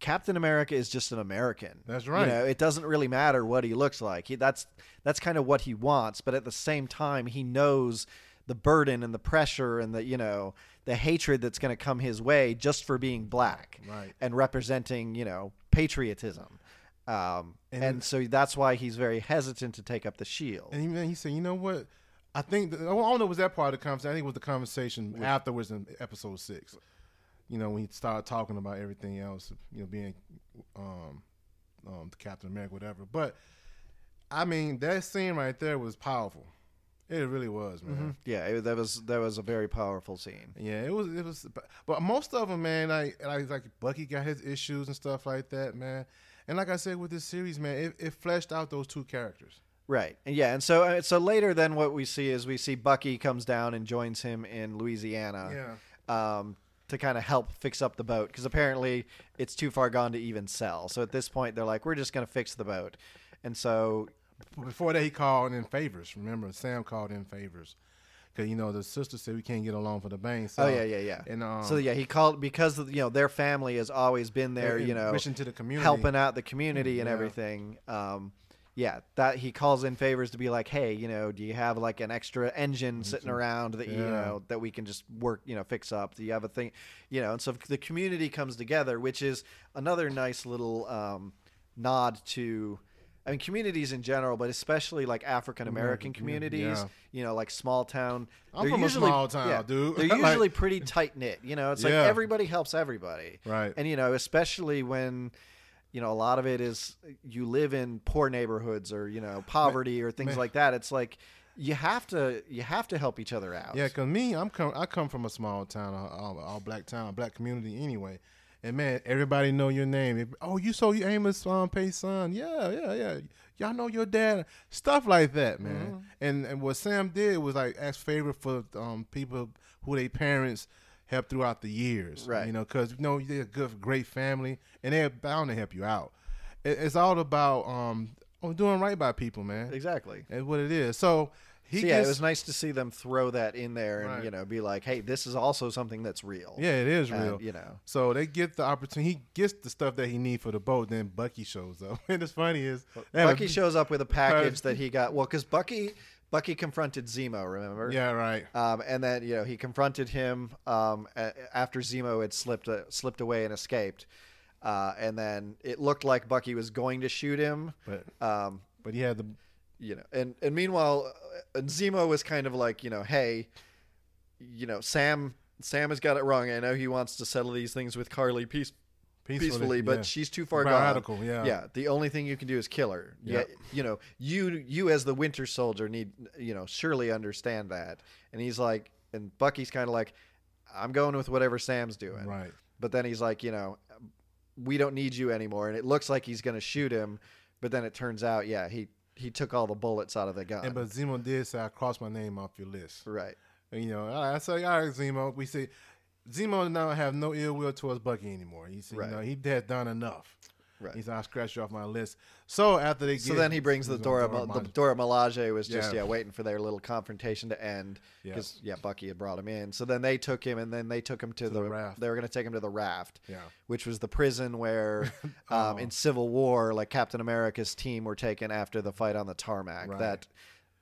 Captain America is just an American. That's right. You know, it doesn't really matter what he looks like. He, that's, that's kind of what he wants. But at the same time, he knows the burden and the pressure and the, you know, the hatred that's going to come his way just for being black right. and representing, you know, patriotism. Um, and, and so that's why he's very hesitant to take up the shield. And he, he said, you know what? I think, the, I don't know, was that part of the conversation? I think it was the conversation yeah. afterwards in episode six. You know, when he started talking about everything else, you know, being um, um, Captain America, whatever. But, I mean, that scene right there was powerful. It really was, man. Mm-hmm. Yeah, it, that was that was a very powerful scene. Yeah, it was. It was, but most of them, man, like, like, like Bucky got his issues and stuff like that, man. And like I said, with this series, man, it, it fleshed out those two characters. Right. And yeah, and so so later, then what we see is we see Bucky comes down and joins him in Louisiana. Yeah. Um, to kind of help fix up the boat, because apparently it's too far gone to even sell. So at this point, they're like, we're just going to fix the boat. And so... Before that, he called in favors. Remember, Sam called in favors. Because, you know, the sister said we can't get along for the bang. So, oh, yeah, yeah, yeah. And, um, so, yeah, he called because, of, you know, their family has always been there, you know, to the community. Helping out the community and yeah. everything. Um, yeah, that he calls in favors to be like, hey, you know, do you have like an extra engine sitting around that, yeah. you know, that we can just work, you know, fix up? Do you have a thing? You know, and so the community comes together, which is another nice little um, nod to. I mean, communities in general, but especially like African American communities, yeah. you know, like small town. I'm from usually, a small town, yeah, dude. They're usually like, pretty tight knit. You know, it's yeah. like everybody helps everybody. Right. And, you know, especially when, you know, a lot of it is you live in poor neighborhoods or, you know, poverty man, or things man. like that. It's like you have to you have to help each other out. Yeah, because me, I'm com- I come from a small town, all, all black town, black community anyway. And, man, everybody know your name. If, oh, you saw you Amos um, Pay's son. Yeah, yeah, yeah. Y'all know your dad. Stuff like that, man. Mm-hmm. And and what Sam did was, like, ask favor for um, people who their parents helped throughout the years. Right. You know, because, you know, they're a good, great family, and they're bound to help you out. It, it's all about um, doing right by people, man. Exactly. That's what it is. So, he so yeah, gets, it was nice to see them throw that in there and, right. you know, be like, hey, this is also something that's real. Yeah, it is real. And, you know. So they get the opportunity. He gets the stuff that he needs for the boat. Then Bucky shows up. And what's funny is. Bucky a, shows up with a package uh, that he got. Well, because Bucky Bucky confronted Zemo, remember? Yeah, right. Um, and then, you know, he confronted him um, after Zemo had slipped uh, slipped away and escaped. Uh, and then it looked like Bucky was going to shoot him. But, um, but he had the. You know, and, and meanwhile, Zemo was kind of like, you know, hey, you know, Sam Sam has got it wrong. I know he wants to settle these things with Carly peace, peacefully, peacefully, but yeah. she's too far Radical, gone. Yeah. yeah. The only thing you can do is kill her. Yep. Yeah. You know, you you as the Winter Soldier need, you know, surely understand that. And he's like, and Bucky's kind of like, I'm going with whatever Sam's doing. Right. But then he's like, you know, we don't need you anymore. And it looks like he's going to shoot him. But then it turns out, yeah, he. He took all the bullets out of the gun. And but Zemo did say, I crossed my name off your list. Right. And, you know, I say, all right, Zemo. We say, Zemo now have no ill will towards Bucky anymore. He said, right. you know, he had done enough. Right. He said, I scratched you off my list. So after they get. So then he brings the Dora Dora, Dora, the Dora Milaje was just, yeah. yeah, waiting for their little confrontation to end. Because, yeah. yeah, Bucky had brought him in. So then they took him and then they took him to, to the, the raft. They were going to take him to the raft, yeah. which was the prison where oh. um, in Civil War, like Captain America's team were taken after the fight on the tarmac. Right. That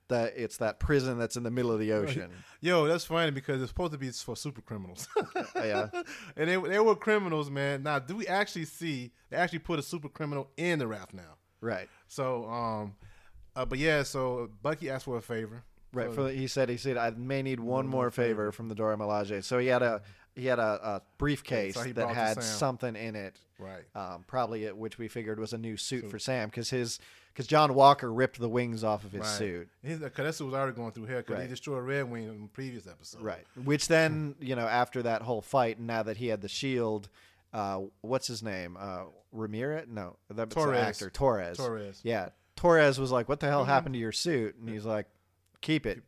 that it's that prison that's in the middle of the ocean. Yo, that's funny because it's supposed to be for super criminals. yeah. And they, they were criminals, man. Now, do we actually see, they actually put a super criminal in the raft now. Right. So, um, uh, but yeah, so Bucky asked for a favor. Right. So, for the, he said, he said, I may need one, one more favor, favor from the Dora Milaje. So he had a, he had a, a briefcase so that had something in it. Right. Um, probably it, which we figured was a new suit, suit. for Sam. Cause his, Because John Walker ripped the wings off of his right. suit. His, uh, that suit was already going through hell because right. he destroyed Red Wing in the previous episode. Right. Which then, you know, after that whole fight, now that he had the shield, uh, what's his name? Uh, Ramirez? No. That's Torres. The actor. Torres. Torres. Yeah. Torres was like, what the hell mm-hmm. happened to your suit? And he's like, keep it.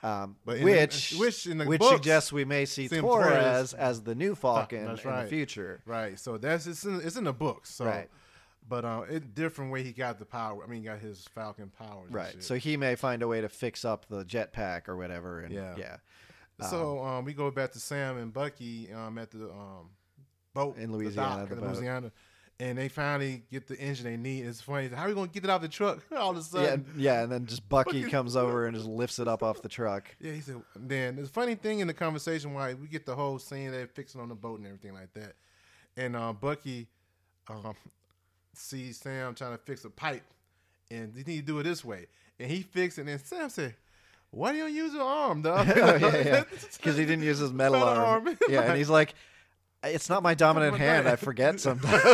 Um, but in which the, which, in the which books, suggests we may see Torres, Torres as the new Falcon that's right. in the future. Right. So that's it's in, it's in the books. So. Right. But uh, it's different way he got the power. I mean, he got his Falcon powers. Right. And shit. So he may find a way to fix up the jetpack or whatever. And yeah. yeah. So um, um, we go back to Sam and Bucky um, at the um, boat in Louisiana. The dock, the in Louisiana. And they finally get the engine they need. It's funny. How are we going to get it out of the truck all of a sudden? Yeah. yeah and then just Bucky comes over and just lifts it up off the truck. Yeah. He said, man, there's a funny thing in the conversation why we get the whole scene they're fixing on the boat and everything like that. And uh, Bucky. Um, see Sam trying to fix a pipe, and you need to do it this way. And he fixed it, and then Sam said, why do you use your arm, dog? Because yeah, yeah. he didn't use his metal, metal arm. arm. Yeah, and he's like, it's not my dominant oh my hand. God. I forget sometimes.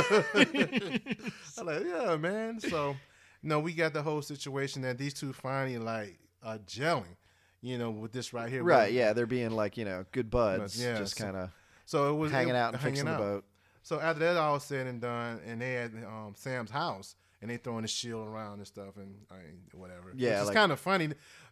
I'm like, yeah, man. So, no, we got the whole situation that these two finally, like, are gelling, you know, with this right here. Right, yeah. They're being, like, you know, good buds. Yeah, just so, kind of so it was hanging it, out and fixing out. the boat. So, after that all said and done, and they had um, Sam's house, and they throwing the shield around and stuff and I mean, whatever. Yeah, it's like, kind of funny.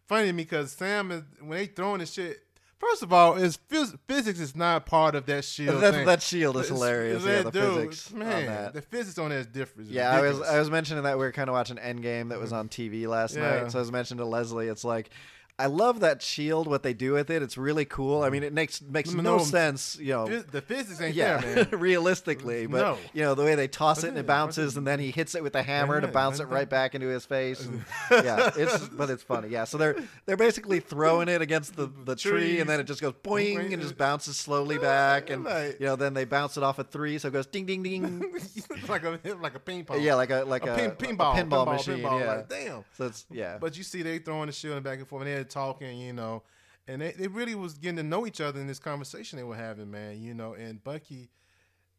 Funny to me because Sam, is, when they throwing this shit, first of all, is phys- physics is not part of that shield. That, thing. that shield is it's, hilarious. Yeah, the dude, physics man, on that. The physics on that is different. It's yeah, ridiculous. I was I was mentioning that we were kind of watching Endgame that was on T V last yeah. night. So I was mentioning to Leslie, it's like, I love that shield, what they do with it. It's really cool. I mean, it makes makes no, no sense, you know. The physics ain't yeah, there, man. Realistically, but, no. you know, the way they toss it and it bounces and then he hits it with a hammer to bounce it right back into his face. And, yeah, it's but it's funny. Yeah, so they're they're basically throwing it against the, the tree and then it just goes boing and just bounces slowly back. And, you know, then they bounce it off a three, so it goes ding, ding, ding. It's like a, like a ping pong. Yeah, like a, like a, a, pin, pinball, a pinball, pinball machine. Pinball, yeah. Like, damn. So it's, yeah. But you see they throwing the shield back and forth and they're talking, you know, and they, they really was getting to know each other in this conversation they were having, man, you know, and Bucky,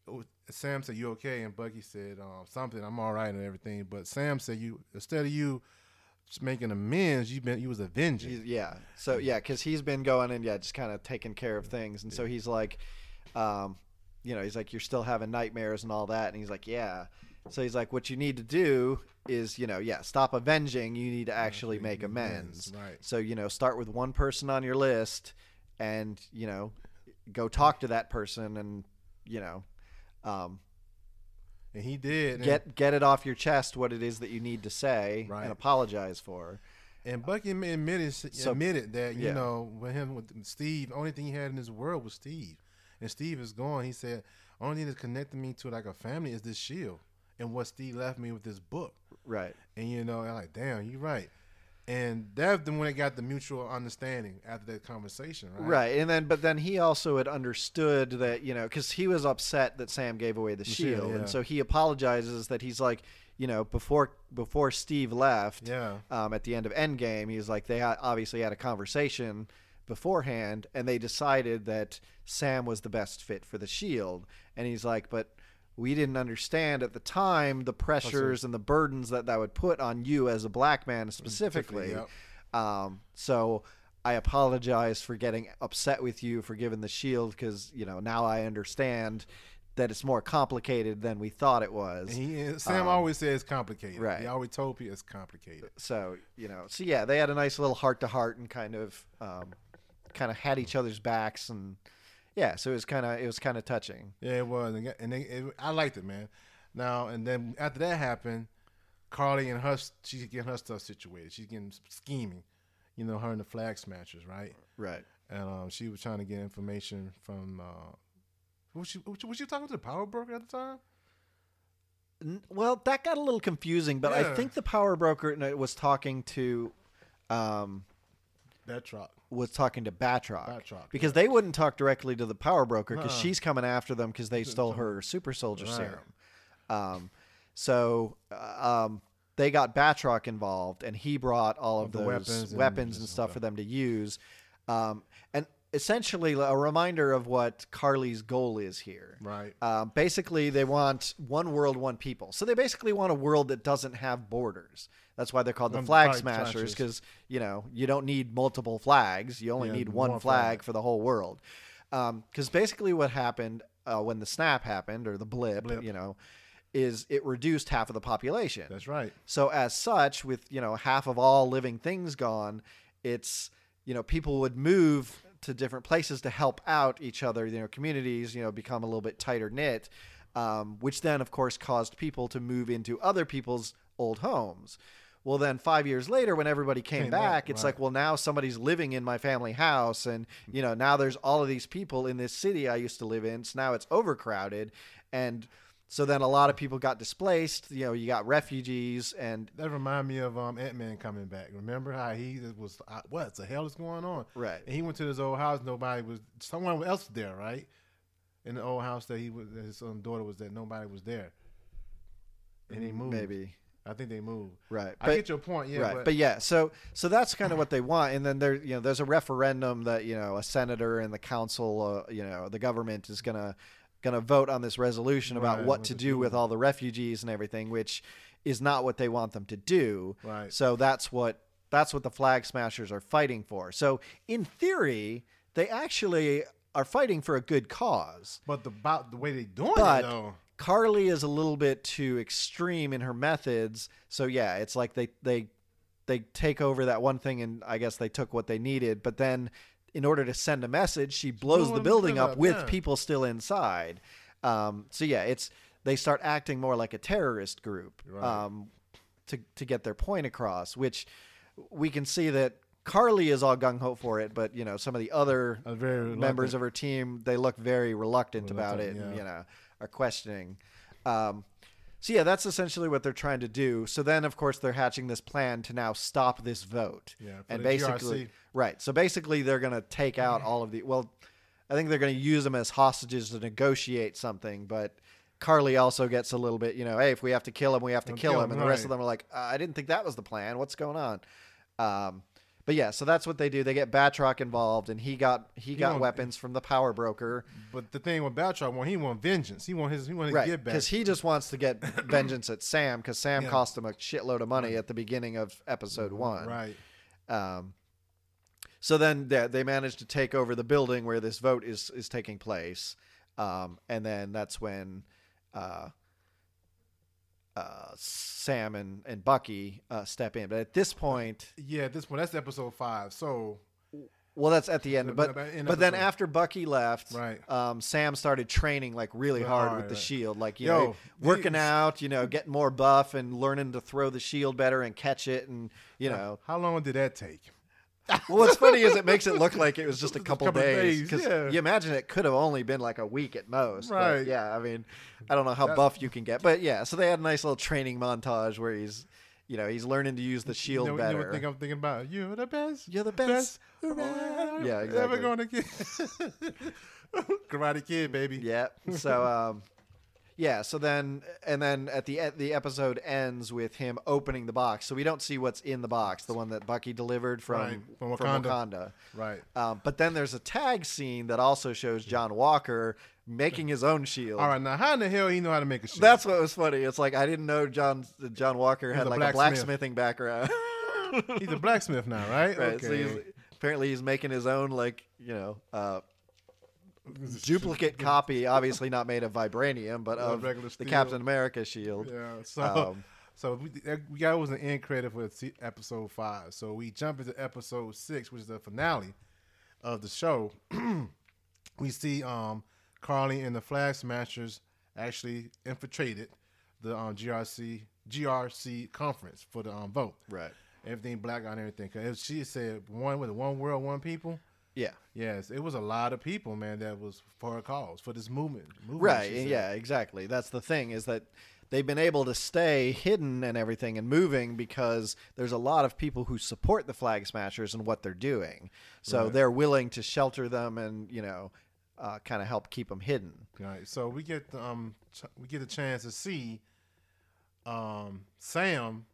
was, Sam said, you okay? And Bucky said um, something, I'm all right and everything, but Sam said, you instead of you just making amends, you been you was avenging. He's, yeah, so, yeah, because he's been going and, yeah, just kind of taking care of things, and yeah. so he's like, um, you know, he's like, you're still having nightmares and all that, and he's like, yeah. So he's like, what you need to do is, you know, yeah, stop avenging. You need to actually make amends. Right. So, you know, start with one person on your list and, you know, go talk to that person and, you know. Um, and he did. Get and, get it off your chest what it is that you need to say right. and apologize for. And Bucky admitted, so, admitted that, you yeah. know, with him, with Steve, only thing he had in his world was Steve. And Steve is gone. He said, only thing that's connecting me to like a family is this shield. And what Steve left me with this book. Right. And, you know, I'm like, damn, you're right. And that's when it got the mutual understanding after that conversation, right? Right. And then, but then he also had understood that, you know, because he was upset that Sam gave away the, the shield. shield yeah. And so he apologizes that he's like, you know, before before Steve left yeah. um, at the end of Endgame, he was like, they obviously had a conversation beforehand and they decided that Sam was the best fit for the shield. And he's like, but we didn't understand at the time the pressures and the burdens that that would put on you as a black man specifically. Yep. Um, so I apologize for getting upset with you for giving the shield because, you know, now I understand that it's more complicated than we thought it was. He, Sam um, always says complicated. Right. He always told you it's complicated. So, you know, so yeah, they had a nice little heart to heart and kind of um, kind of had each other's backs and, yeah, so it was kind of it was kind of touching. Yeah, it was, and they, it, I liked it, man. Now and then after that happened, Carly and her she's getting her stuff situated. She's getting scheming, you know, her and the Flag Smashers, right? Right. And um, she was trying to get information from. Uh, was she was you talking to the power broker at the time? Well, that got a little confusing, but yeah. I think the power broker was talking to. Um, Batroc was talking to Batroc, Batroc because yeah. they wouldn't talk directly to the power broker because uh-uh. she's coming after them because they stole her super soldier right. serum. Um, so um, they got Batroc involved, and he brought all of, of those weapons, weapons and, and stuff okay. for them to use. Um, and essentially, a reminder of what Carly's goal is here. Right. Um, basically, they want one world, one people. So they basically want a world that doesn't have borders. That's why they're called the Flag, flag Smashers, because, you know, you don't need multiple flags. You only yeah, need one flag, flag for the whole world. Because um, basically what happened uh, when the snap happened, or the blip, blip, you know, is it reduced half of the population. That's right. So as such, with, you know, half of all living things gone, it's, you know, people would move to different places to help out each other. You know, communities, you know, become a little bit tighter knit, um, which then, of course, caused people to move into other people's old homes. Well, then five years later, when everybody came, came back, up, it's right. like, well, now somebody's living in my family house. And, you know, now there's all of these people in this city I used to live in. So now it's overcrowded. And so then a lot of people got displaced. You know, you got refugees. And that reminds me of um, Ant-Man coming back. Remember how he was, what the hell is going on? Right. And he went to his old house. Nobody was, someone else there, right? In the old house that he was, his daughter was there. Nobody was there. And they moved. Maybe. I think they moved. Right. I but, get your point. Yeah. Right. But, but yeah, so so that's kind of what they want. And then there, you know, there's a referendum that, you know, a senator and the council, uh, you know, the government is going to going to vote on this resolution about right, what, what to do with all the refugees and everything, which is not what they want them to do. Right. So that's what that's what the flag smashers are fighting for. So in theory, they actually are fighting for a good cause. But the, about the way they're doing but, it, though. Carly is a little bit too extreme in her methods. So yeah, it's like they, they, they take over that one thing and I guess they took what they needed, but then in order to send a message, she blows the building up with yeah. people still inside. Um, so yeah, it's, they start acting more like a terrorist group, right. um, to, to get their point across, which we can see that Carly is all gung ho for it, but you know, some of the other members of her team, they look very reluctant, reluctant about it. Yeah. And, you know, are questioning. Um, so yeah, that's essentially what they're trying to do. So then of course they're hatching this plan to now stop this vote. Yeah, and basically, G R C. Right. So basically they're going to take out all of the, well, I think they're going to use them as hostages to negotiate something, but Carly also gets a little bit, you know, hey, if we have to kill him, we have to kill, kill him. And right. the rest of them are like, uh, I didn't think that was the plan. What's going on? Um, But yeah, so that's what they do. They get Batroc involved, and he got he, he got want, weapons from the power broker. But the thing with Batroc, well, he want vengeance. He want his he want to right, get back because he just wants to get vengeance at Sam because Sam yeah. cost him a shitload of money at the beginning of episode one. Right. Um. So then they, they manage to take over the building where this vote is is taking place, um, and then that's when. Uh, Uh, Sam and, and Bucky uh, step in. But at this point... Yeah, at this point, that's episode five. So... Well, that's at the end. But end but then after Bucky left, right. um, Sam started training like really right, hard right, with the right. shield. Like, you Yo, know, working these, out, you know, getting more buff and learning to throw the shield better and catch it and, you know... How long did that take? Well, what's funny is it makes it look like it was just a couple, a couple days. Because yeah. you imagine it could have only been like a week at most. Right. But yeah, I mean, I don't know how that, buff you can get. But yeah, so they had a nice little training montage where he's, you know, he's learning to use the shield you know, better. You know what thing I'm thinking about? You're the best. You're the best. best around. Yeah, exactly. Never going to get Karate Kid, baby. Yeah. So, um, yeah, so then, and then at the the episode ends with him opening the box. So we don't see what's in the box, the one that Bucky delivered from, right. from, Wakanda. from Wakanda. Right. Um, but then there's a tag scene that also shows John Walker making his own shield. All right, now how in the hell he know how to make a shield? That's what was funny. It's like, I didn't know John John Walker had a like blacksmith. a blacksmithing background. He's a blacksmith now, right? Right, okay. So he's, apparently he's making his own, like, you know, uh, duplicate copy, obviously not made of vibranium, but of the Captain America shield. Yeah. So, um, so we, we got was an end credit for episode five. So we jump into episode six, which is the finale of the show. We see um, Carly and the Flag Smashers actually infiltrated the um, G R C G R C conference for the um, vote. Right. Everything black on everything. Because she said one with one world, one people. Yeah. Yes, it was a lot of people, man, that was for a cause, for this movement. movement right, yeah, exactly. That's the thing is that they've been able to stay hidden and everything and moving because there's a lot of people who support the Flag Smashers and what they're doing. So right. they're willing to shelter them and, you know, uh, kind of help keep them hidden. Right. So we get the, um ch- we get a chance to see um Sam.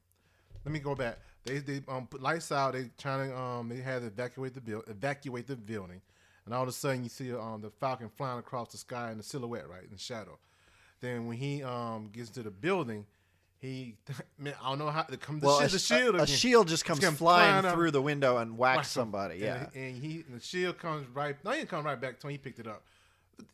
Let me go back. They they um put lights out. They trying to um they had to evacuate the build evacuate the building, and all of a sudden you see um the Falcon flying across the sky in the silhouette, right, in the shadow. Then when he um gets to the building, he man, I don't know how to come. The, well, sh- a, the shield again. a shield just comes, comes flying, flying through up, the window and whacks somebody. Yeah, and, and he and the shield comes right. No, he didn't come right back to him. He picked it up.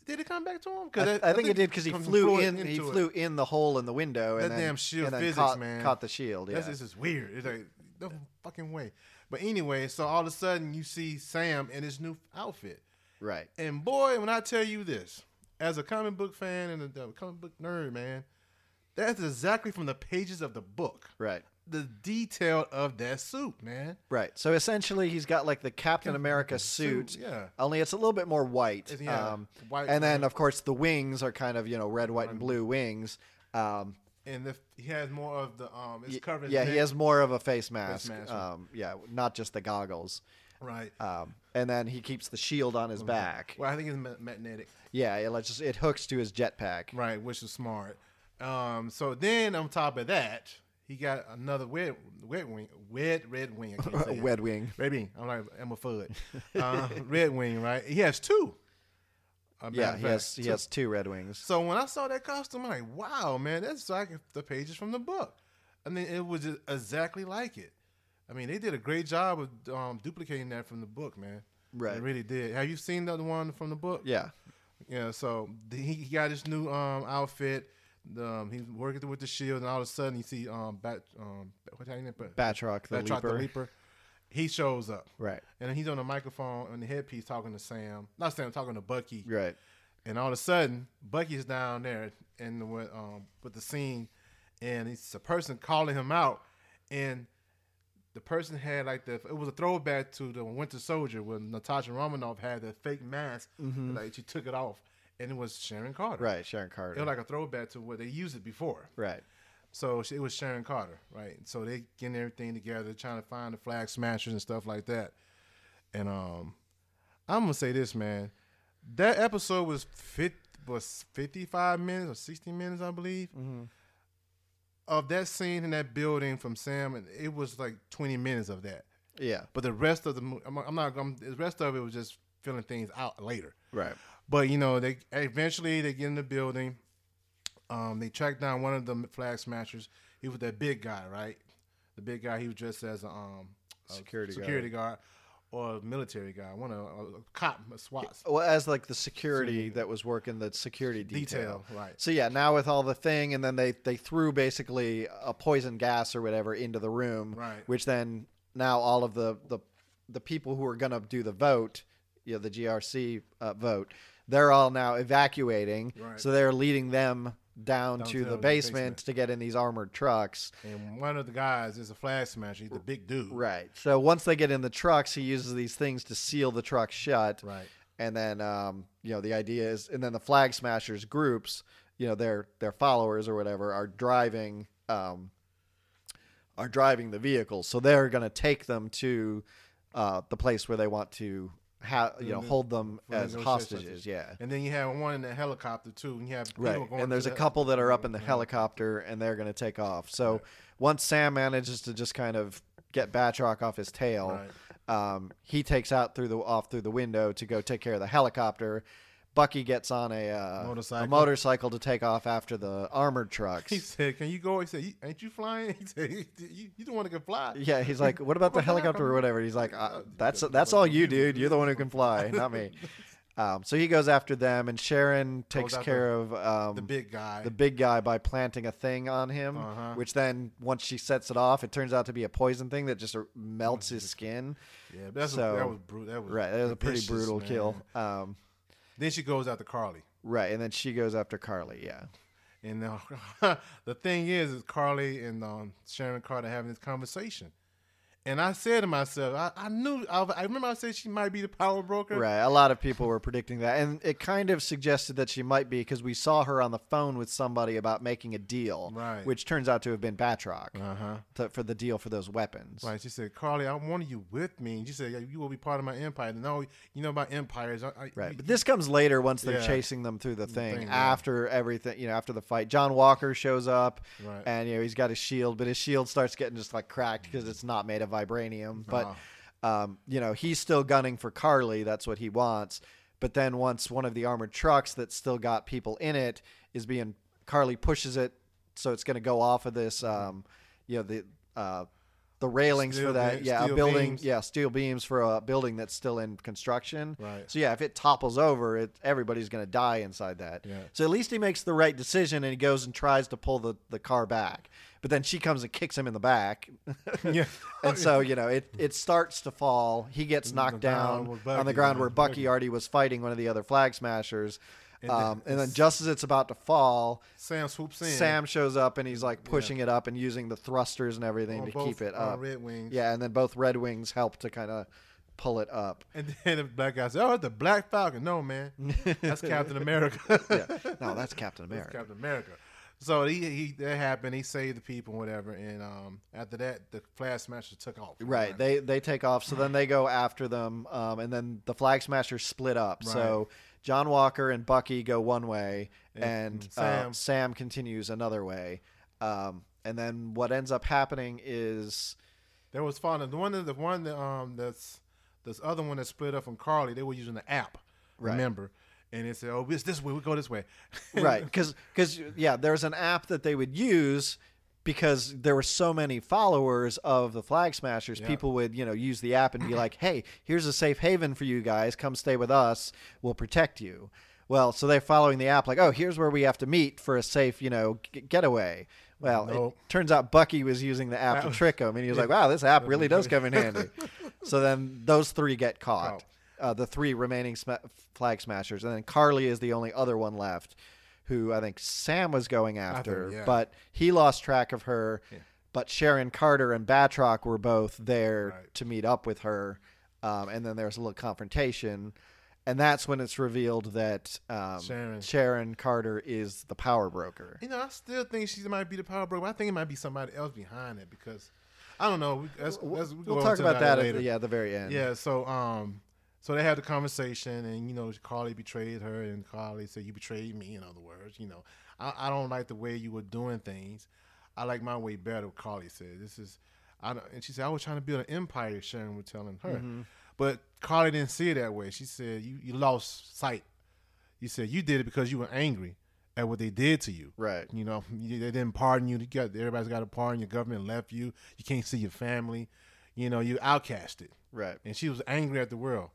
Did it come back to him? I, that, I, think I think it did because he flew in. He flew it. in the hole in the window, and that then, damn shield and then physics, caught, man. caught the shield. Yeah, this is weird. It's like no fucking way. But anyway, so all of a sudden you see Sam in his new outfit, right? And boy, when I tell you this, as a comic book fan and a, a comic book nerd, man, that's exactly from the pages of the book, right? The detail of that suit, man. Right. So essentially, he's got like the Captain America suit. suit yeah. Only it's a little bit more white. Yeah. Um, white and then, of course, the wings are kind of, you know, red, white, and blue wings. Um, and the, he has more of the um, it's covered. Yeah, he has more of a face mask. Face mask right. um, yeah, not just the goggles. Right. Um, and then he keeps the shield on his right. back. Well, I think it's magnetic. Yeah, it just it hooks to his jetpack. Right, which is smart. Um, so then on top of that, he got another wet, wet wing, wet red wing. I can't say wet wing, red wing. I'm like Emma Fudd. Uh, red wing, right? He has two. Yeah, he has two. he has two red wings. So when I saw that costume, I'm like, wow, man, that's like the pages from the book. I mean, it was just exactly like it. I mean, they did a great job of um, duplicating that from the book, man. Right, they really did. Have you seen the other one from the book? Yeah, yeah. So the, he got his new um, outfit. Um, he's working with the shield, and all of a sudden you see um, Bat, um, what's his name? Batroc, the, Batroc Leaper. the Leaper. He shows up, right? And he's on the microphone on the headpiece talking to Sam, not Sam, talking to Bucky, right? And all of a sudden, Bucky's down there, and the, um, with the scene, and it's a person calling him out, and the person had like the it was a throwback to the Winter Soldier when Natasha Romanoff had the fake mask, mm-hmm. like she took it off. And it was Sharon Carter. Right, Sharon Carter. It was like a throwback to where they used it before. Right. So it was Sharon Carter, right? So they getting everything together, trying to find the Flag Smashers and stuff like that. And um, I'm going to say this, man. That episode was, fifty, was fifty-five minutes or sixty minutes, I believe, mm-hmm. of that scene in that building from Sam. And it was like twenty minutes of that. Yeah. But the rest of the I'm, I'm not I'm, the rest of it was just filling things out later. Right. But, you know, they eventually they get in the building. Um, they track down one of the Flag Smashers. He was that big guy, right? The big guy, he was dressed as a, um, a security, security guard. guard or a military guy, one of a, a cop, a SWAT. Well, as like the security so, that was working the security detail. detail. Right. So, yeah, now with all the thing, and then they, they threw basically a poison gas or whatever into the room, right. which then now all of the, the, the people who are going to do the vote, you know, the G R C uh, vote, they're all now evacuating, right. so they're leading them down, down to, to the, the basement, basement to get in these armored trucks. And one of the guys is a Flag Smasher. He's the big dude. Right. So once they get in the trucks, he uses these things to seal the truck shut. Right. And then, um, you know, the idea is, and then the Flag Smashers groups, you know, their their followers or whatever are driving, um, are driving the vehicles. So they're going to take them to uh, the place where they want to. How you know, hold them as hostages, yeah. And then you have one in the helicopter too, and you have right. Going and there's a the couple that are up in the right. helicopter, and they're going to take off. So right. once Sam manages to just kind of get Batroc off his tail, right. um, he takes out through the off through the window to go take care of the helicopter. Bucky gets on a, uh, motorcycle. a motorcycle to take off after the armored trucks. He said, "Can you go?" He said, "Ain't you flying?" He said, "You, you don't want to get fly." Yeah, he's like, "What about the helicopter or whatever?" He's like, uh, "That's that's all you, dude. You're the one who can fly, not me." Um, so he goes after them, and Sharon takes care of um, the big guy. The big guy by planting a thing on him, uh-huh. which then once she sets it off, it turns out to be a poison thing that just melts his skin. Yeah, that's so, a, that was brutal. That was right. That was a pretty brutal man. kill. Um, Then she goes after Carly. Right, and then she goes after Carly, yeah. And uh, the thing is, is Carly and um, Sharon Carter having this conversation. And I said to myself, I, I knew, I, I remember I said she might be the power broker. Right, a lot of people were predicting that. And it kind of suggested that she might be because we saw her on the phone with somebody about making a deal. Right. Which turns out to have been Batroc uh-huh. to, for the deal for those weapons. Right, she said, Carly, I wanted you with me. And she said, you will be part of my empire. And no, you know my empires. I, I, right, you, but this comes later once they're yeah. chasing them through the thing. The thing after right. everything, you know, after the fight. John Walker shows up right. and, you know, he's got his shield. But his shield starts getting just like cracked because it's not made of vibranium, but oh. um, you know, he's still gunning for Carly. That's what he wants. But then once one of the armored trucks that's still got people in it is being Carly pushes it, so it's going to go off of this, um, you know, the uh, the railings steel for that, beams, yeah, a building, beams. yeah, steel beams for a building that's still in construction. Right. So yeah, if it topples over, it everybody's going to die inside that. Yeah. So at least he makes the right decision and he goes and tries to pull the, the car back. But then she comes and kicks him in the back. yeah. And so, you know, it, it starts to fall. He gets knocked down on the ground where Bucky already was fighting one of the other Flag Smashers. And, um, then, and then just as it's about to fall, Sam swoops in. Sam shows up and he's like pushing yeah. it up and using the thrusters and everything on to both, keep it up. Red Wings. Yeah. And then both Red Wings help to kind of pull it up. And then the black guy says, oh, the Black Falcon. No, man. That's Captain America. yeah. No, that's Captain America. That's Captain America. So he, he that happened. He saved the people, and whatever. And um, after that, the Flag Smashers took off. Right, right. They they take off. So then they go after them, um, and then the Flag Smashers split up. Right. So John Walker and Bucky go one way, and, and Sam. Uh, Sam continues another way. Um, and then what ends up happening is there was fun. The one, the one that um, that's this other one that split up from Carly. They were using the app, right. remember? And it said, "Oh, it's this way. We go this way." Right? Because, because yeah, there's an app that they would use. Because there were so many followers of the Flag Smashers, yeah. people would, you know, use the app and be like, "Hey, here's a safe haven for you guys. Come stay with us. We'll protect you." Well, so they're following the app like, "Oh, here's where we have to meet for a safe, you know, g- getaway." Well, nope. It turns out Bucky was using the app that to was, trick him, and he was yeah. like, "Wow, this app really does come in handy." So then those three get caught, oh. uh, the three remaining sm- Flag Smashers, and then Carly is the only other one left. Who I think Sam was going after, think, yeah. but he lost track of her. Yeah. But Sharon Carter and Batroc were both there right. to meet up with her. Um, and then there was a little confrontation. And that's when it's revealed that um, Sharon. Sharon Carter is the power broker. You know, I still think she might be the power broker. I think it might be somebody else behind it because, I don't know. We, that's, we'll that's, we'll, we'll talk about that at the, yeah, at the very end. Yeah, so... Um, So they had the conversation, and, you know, Carly betrayed her, and Carly said, "You betrayed me," in other words. You know, I, I don't like the way you were doing things. I like my way better, Carly said. This is, I don't, and she said, "I was trying to build an empire," Sharon was telling her. Mm-hmm. But Carly didn't see it that way. She said, you, you lost sight. You said you did it because you were angry at what they did to you. Right. You know, they didn't pardon you. You got, everybody's got a pardon. Your government left you. You can't see your family. You know, you outcasted. Right. And she was angry at the world.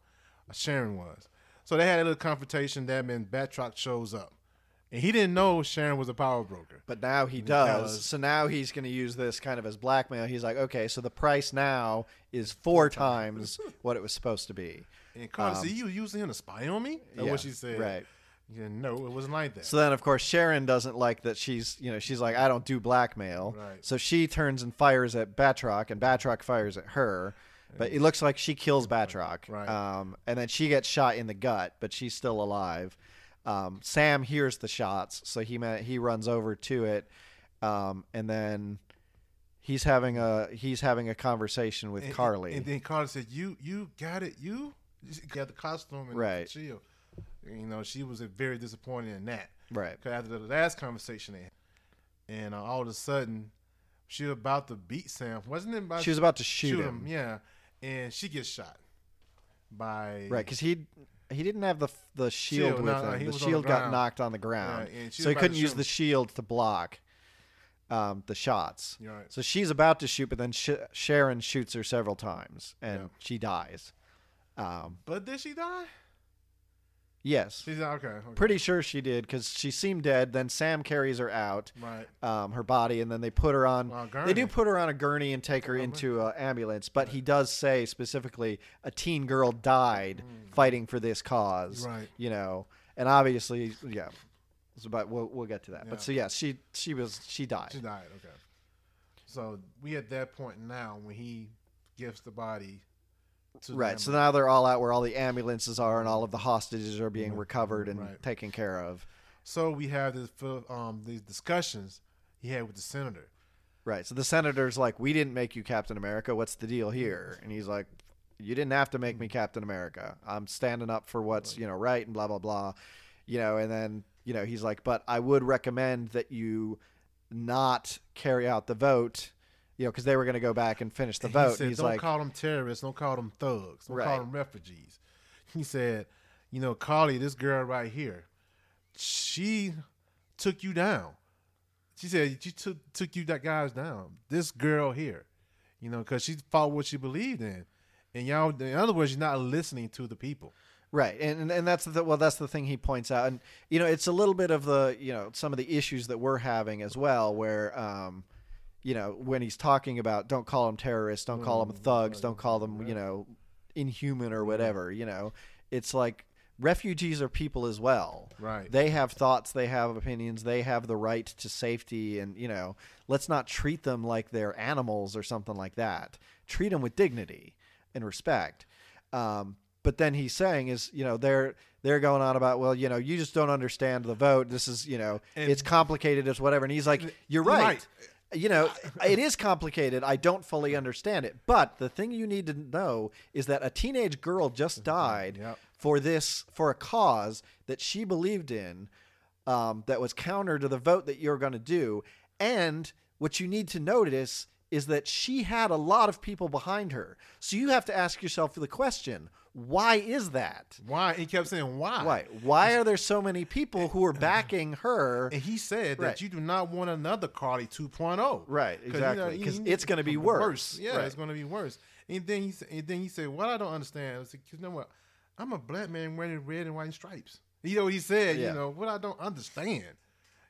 Sharon was. So they had a little confrontation that meant Batroc shows up. And he didn't know Sharon was a power broker. But now he does. Because so now he's going to use this kind of as blackmail. He's like, okay, so the price now is four times what it was supposed to be. And Carter um, said, "You using him to spy on me?" That's yeah, what she said. Right. Yeah, no, it wasn't like that. So then, of course, Sharon doesn't like that she's, you know, she's like, "I don't do blackmail." Right. So she turns and fires at Batroc, and Batroc fires at her. But it looks like she kills Batroc. Right. Um, and then she gets shot in the gut, but she's still alive. Um, Sam hears the shots, so he he runs over to it. Um, and then he's having a he's having a conversation with and, Carly. And then Carly said, "You you got it, you? You got the costume and right. the shield." You know, she was very disappointed in that. Right. Because after the last conversation, and uh, all of a sudden, she was about to beat Sam. Wasn't it about She was about to shoot, shoot him. him. Yeah. And she gets shot by right because he he didn't have the the shield, shield with no, him. No, the shield the got knocked on the ground, yeah, so he couldn't use the shield to block um, the shots. Right. So she's about to shoot, but then sh- Sharon shoots her several times, and yeah. she dies. Um, but did she die? Yes. She's okay, okay. Pretty sure she did because she seemed dead. Then Sam carries her out, right? Um, her body, and then they put her on. Well, they do put her on a gurney and take her oh, into an ambulance. But right. he does say specifically, a teen girl died mm. fighting for this cause, right? You know, and obviously, yeah. But we'll we'll get to that. Yeah. But so yeah, she she was she died. She died. Okay. So we at that point now when he gives the body. Right, so now they're all out where all the ambulances are and all of the hostages are being recovered and right. taken care of. So we have this, um, these discussions he had with the senator. Right, so the senator's like, "We didn't make you Captain America. What's the deal here?" And he's like, "You didn't have to make me Captain America. I'm standing up for what's, you know, right and blah, blah, blah." You know, and then, you know, he's like, "But I would recommend that you not carry out the vote." You know, because they were going to go back and finish the vote. He said, and he's don't like, call them terrorists. Don't call them thugs. Don't right. call them refugees. He said, "You know, Carly, this girl right here, she took you down." She said, "She took took you that guys down. This girl here, you know, because she fought what she believed in." And y'all, in other words, you're not listening to the people. Right, and and that's the well, that's the thing he points out, and you know, it's a little bit of the you know some of the issues that we're having as well, where. Um, You know, when he's talking about don't call them terrorists, don't call them thugs, don't call them, you know, inhuman or whatever, you know, it's like refugees are people as well. Right. They have thoughts. They have opinions. They have the right to safety. And, you know, let's not treat them like they're animals or something like that. Treat them with dignity and respect. Um, but then he's saying is, you know, they're they're going on about, well, you know, you just don't understand the vote. This is, you know, and it's complicated. It's whatever. And he's like, "You're right. right. You know, it is complicated. I don't fully understand it. But the thing you need to know is that a teenage girl just died yep. for this, for a cause that she believed in, um, that was counter to the vote that you're going to do. And what you need to notice is that she had a lot of people behind her. So you have to ask yourself the question, why is that? Why? He kept saying, why? Why, why are there so many people who are backing her? And he said that right. you do not want another Carly two point oh. Right, exactly. Because you know, it's going to be worse. worse. Yeah, right. It's going to be worse. And then he and then he said, what I don't understand. I was like, you know what? I'm a black man wearing red and white stripes. You know what he said? Yeah. You know, what I don't understand.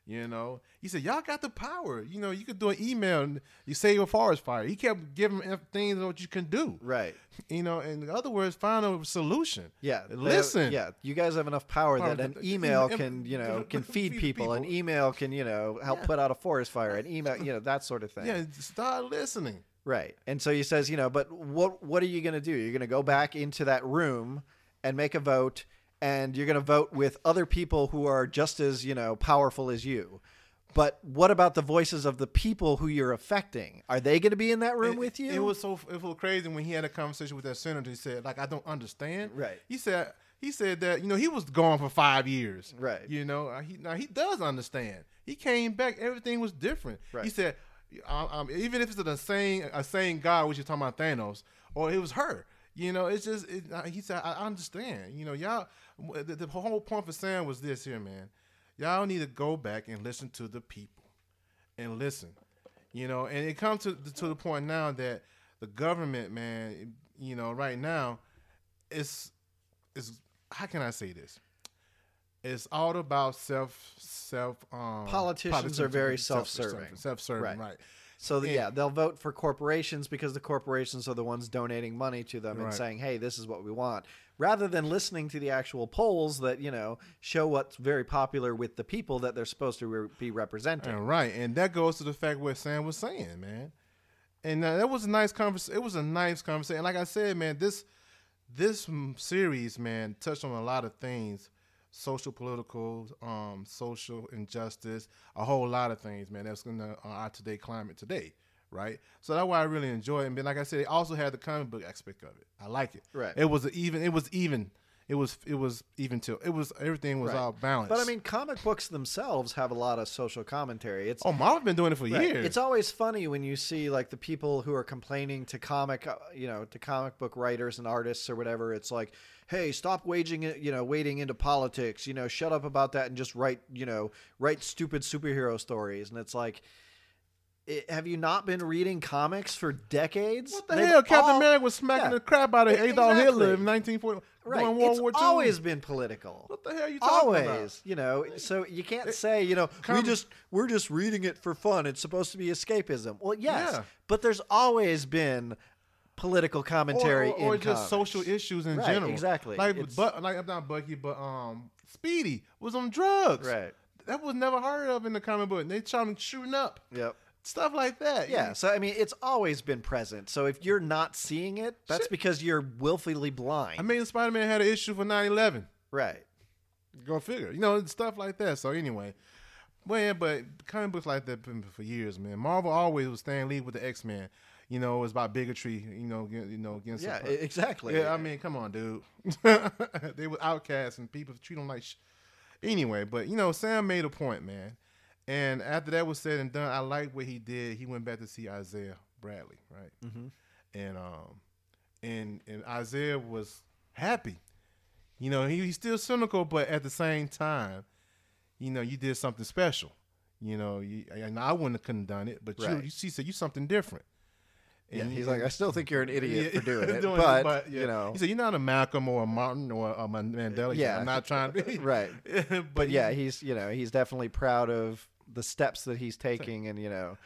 You know, he said, y'all got the power. You know, you could do an email and you save a forest fire. He kept giving things that you can do. Right. You know, in other words, find a solution. Yeah. Listen. Yeah. You guys have enough power, power that an email and, can, you know, can feed, feed people. people. An email can, you know, help yeah. put out a forest fire. An email, you know, that sort of thing. Yeah. Start listening. Right. And so he says, you know, but what, what are you going to do? You're going to go back into that room and make a vote. And you're going to vote with other people who are just as, you know, powerful as you. But what about the voices of the people who you're affecting? Are they going to be in that room it, with you? It was so it was crazy when he had a conversation with that senator. He said, like, I don't understand. Right. He said he said that, you know, he was gone for five years. Right. You know, he, now he does understand. He came back. Everything was different. Right. He said, um, even if it's an insane, insane guy, which you're talking about Thanos, or it was her. You know, it's just, it, he said, I understand. You know, y'all, the, the whole point for Sam was this here, man. Y'all need to go back and listen to the people and listen. You know, and it comes to, to the point now that the government, man, you know, right now, it's, it's how can I say this? It's all about self, self. Um, politicians, politicians are very self-serving. Self-serving, right. right. So, the, and, yeah, they'll vote for corporations because the corporations are the ones donating money to them right. and saying, hey, this is what we want, rather than listening to the actual polls that, you know, show what's very popular with the people that they're supposed to re- be representing. And right. And that goes to the fact what Sam was saying, man. And uh, that was a nice conversation. It was a nice conversation. Like I said, man, this this series, man, touched on a lot of things. Social, political, um, social injustice, a whole lot of things, man. That's in the, uh, our today climate today, right? So that's why I really enjoy it. And then, like I said, it also had the comic book aspect of it. I like it. Right. It was even. It was even. It was. It was even till. It was. Everything was right. all balanced. But I mean, comic books themselves have a lot of social commentary. It's oh, Marvel's been doing it for right. years. It's always funny when you see like the people who are complaining to comic, you know, to comic book writers and artists or whatever. It's like, hey, stop waging, you know, wading into politics, you know, shut up about that and just write, you know, write stupid superhero stories. And it's like, it, have you not been reading comics for decades? What the They've hell? Captain all, America was smacking yeah, the crap out of exactly. Adolf Hitler in nineteen forty. Right. World it's War two. Always been political. What the hell are you talking always, about? Always, you know, so you can't it, say, you know, com- we just, we're just reading it for fun. It's supposed to be escapism. Well, yes, yeah. but there's always been political commentary or, or, or in just comics. Social issues in right, general. Exactly. Like, it's, but like not Bucky, but um, Speedy was on drugs. Right. That was never heard of in the comic book. And they tried him shooting up. Yep. Stuff like that. Yeah. yeah. So I mean, it's always been present. So if you're not seeing it, that's Shit. because you're willfully blind. I mean, Spider-Man had an issue for nine eleven. Right. Go figure. You know, stuff like that. So anyway, well, yeah, but comic books like that been for years, man. Marvel always was staying lead with the X-Men. You know, it's about bigotry, you know, you know, against. Yeah, the exactly. Yeah, I mean, come on, dude. They were outcasts and people treat them like sh- Anyway, but, you know, Sam made a point, man. And after that was said and done, I liked what he did. He went back to see Isaiah Bradley, right? Mm-hmm. And um, and and Isaiah was happy. You know, he, he's still cynical, but at the same time, you know, you did something special. You know, you, and I wouldn't have couldn't done it, but right. you, you see, so you something different. Yeah, he's like, I still think you're an idiot yeah, for doing it, doing but, it, but yeah. you know. He said, you're not a Malcolm or a Martin or a Mandela. Yeah. I'm not trying to be. Right. but, but yeah, he's, you know, he's definitely proud of the steps that he's taking and, you know.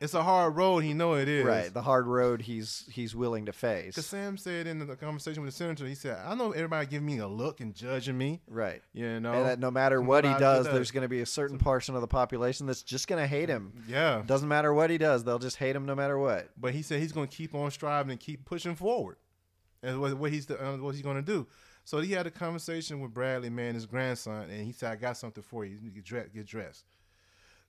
It's a hard road. He know it is. Right. The hard road he's he's willing to face. Because Sam said in the conversation with the senator, he said, I know everybody giving me a look and judging me. Right. You know. And that no matter what he does, does. there's going to be a certain portion of the population that's just going to hate him. Yeah. Doesn't matter what he does. They'll just hate him no matter what. But he said he's going to keep on striving and keep pushing forward. And what he's, uh, what he's going to do. So he had a conversation with Bradley, man, his grandson. And he said, I got something for you. You get dressed.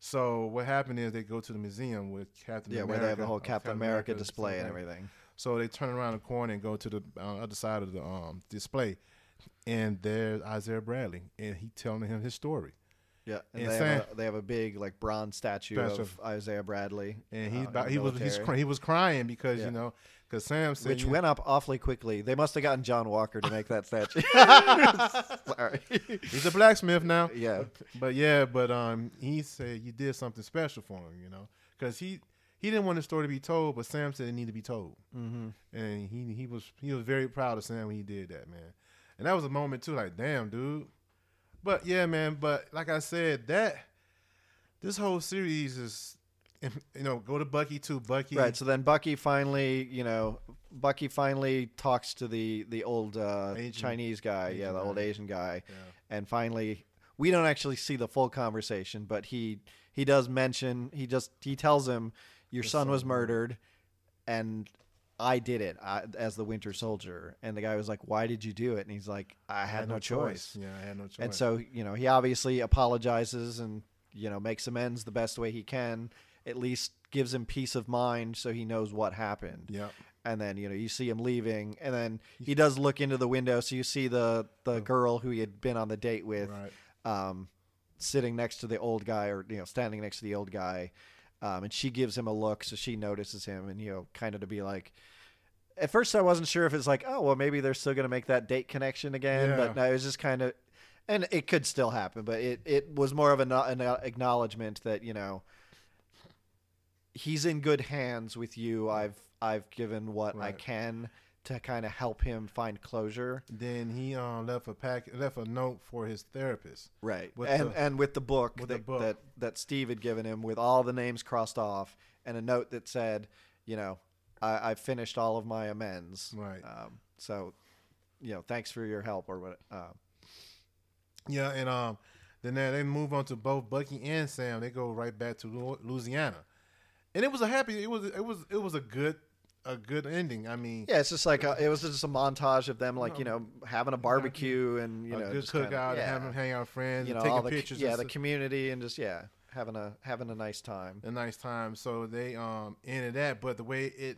So what happened is they go to the museum with Captain yeah, America. Yeah, where they have the whole Captain, Captain America, America display and everything. So they turn around the corner and go to the uh, other side of the um, display. and there's Isaiah Bradley, and he telling him his story. Yeah, and, and they, saying, have a, they have a big like bronze statue, statue of Isaiah Bradley, and he's about, he was he's cry, he was crying because yeah. you know because Sam said which went know, up awfully quickly. They must have gotten John Walker to make that statue. Sorry, he's a blacksmith now. Yeah, but yeah, but um, he said you did something special for him, you know, because he he didn't want the story to be told, but Sam said it needed to be told, mm-hmm. and he he was he was very proud of Sam when he did that, man, and that was a moment too, like damn, dude. But yeah, man. But like I said, that this whole series is, you know, go to Bucky too. Bucky, right? So then Bucky finally, you know, Bucky finally talks to the the old uh, Chinese guy, Asian yeah, the guy. old Asian guy, yeah. and finally, we don't actually see the full conversation, but he he does mention he just he tells him your son, son was murdered, and I did it I, as the Winter Soldier. And the guy was like, why did you do it? And he's like, I had, I had no, no choice. choice. Yeah, I had no choice. And so, you know, he obviously apologizes and, you know, makes amends the best way he can, at least gives him peace of mind so he knows what happened. Yeah. And then, you know, you see him leaving, and then he does look into the window. So you see the, the girl who he had been on the date with right. um, sitting next to the old guy or, you know, standing next to the old guy. Um, and she gives him a look, so she notices him, and, you know, kind of to be like, at first I wasn't sure if it's like, oh, well, maybe they're still going to make that date connection again. Yeah. But no, it was just kind of, and it could still happen, but it, it was more of an, an acknowledgement that, you know, he's in good hands with you. I've, I've given what right. I can to kind of help him find closure. Then he uh, left a pack, left a note for his therapist. Right. With and the, and with the book, with that, the book that that Steve had given him with all the names crossed off and a note that said, you know, I, I finished all of my amends. Right. Um, so, you know, thanks for your help or what. Uh, yeah. And um, then they move on to both Bucky and Sam. They go right back to Louisiana. And it was a happy, it was, it was, it was a good, a good ending. I mean, yeah, it's just like a, it was just a montage of them, like, you know, having a barbecue and, you know, a good cookout, kinda, yeah. and having hang out with friends, you know, and taking all the, pictures, yeah, and the community, and just yeah, having a having a nice time, a nice time. So they um ended that, but the way it,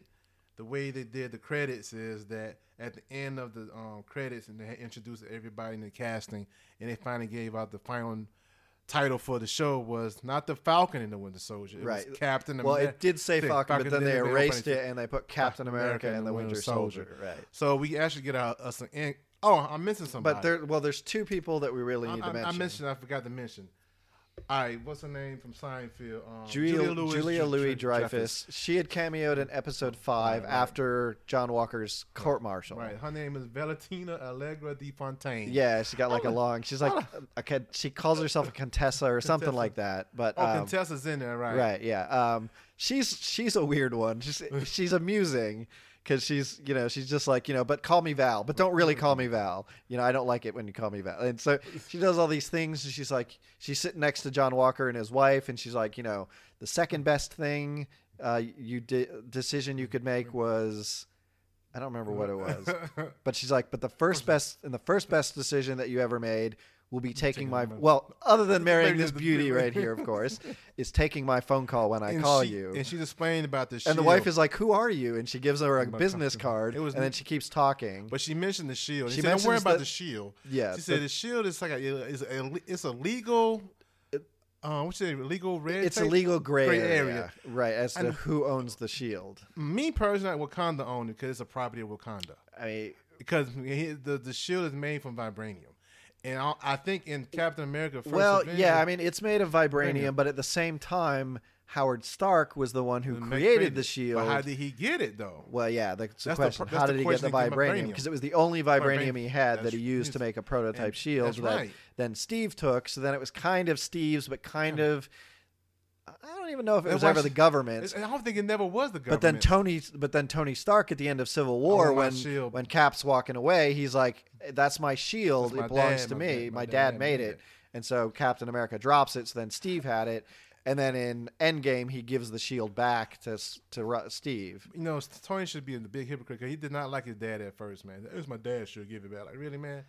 the way they did the credits is that at the end of the um credits, and they had introduced everybody in the casting, and they finally gave out the final title for the show was not the Falcon and the Winter Soldier. It right. was Captain America. Well, it did say Falcon, Falcon but then they erased it and they put Captain America, America and the Winter, Winter Soldier. Soldier. Right. So we actually get a, a, a oh, I'm missing somebody. But there, well, there's two people that we really need I, I, to mention. I mentioned, I forgot to mention. All right, what's her name from Seinfeld? Um, Julia, Julia Louis, Julia Louis Dreyfus. She had cameoed in episode five right, right. after John Walker's court martial. Right. Her name is Valentina Allegra de Fontaine. Yeah, she got like a long. She's like a, a, she calls herself a contessa or something contessa. like that. But um, oh, contessa's in there, right? Right. Yeah. Um, she's she's a weird one. She's she's amusing. Because she's, you know, she's just like, you know, but call me Val, but don't really call me Val. You know, I don't like it when you call me Val. And so she does all these things, and she's like, she's sitting next to John Walker and his wife, and she's like, you know, the second best thing uh, you di- decision you could make was, I don't remember what it was, but she's like, but the first best and the first best decision that you ever made will be taking, taking my, my well, other than marrying this beauty right here, of course, is taking my phone call when I and call she, you. And she's explaining about this. And shield. The wife is like, "Who are you?" And she gives her a business card. It was, and then she keeps talking. But she mentioned the shield. She, she said, "Don't worry about the, the shield." Yeah. She said the shield is like a, is a, it's a legal. Uh, what's it? Illegal red. It's tape? Illegal gray, gray area. area, right? As to and who owns the shield. Me personally, Wakanda owned it because it's a property of Wakanda. I mean, because the the shield is made from vibranium. And I think in Captain America First Well, Avenger, yeah, I mean, it's made of vibranium, vibranium, but at the same time, Howard Stark was the one who the created the shield. But how did he get it, though? Well, yeah, that's the that's question. The, that's how did he get the vibranium? Because it was the only vibranium, vibranium. he had that's that he used to make a prototype and, shield that's that right. then Steve took. So then it was kind of Steve's, but kind yeah. of... I don't even know if it was ever the government. I don't think it never was the government. But then Tony, but then Tony Stark at the end of Civil War, oh, when shield. when Cap's walking away, he's like, "That's my shield. That's my it belongs dad, to me. My, my dad, dad made it." it. And so Captain America drops it. So then Steve had it. And then in Endgame, he gives the shield back to to Steve. You know, Tony should be a big hypocrite because he did not like his dad at first, man. It was my dad should give it back. Like, really, man?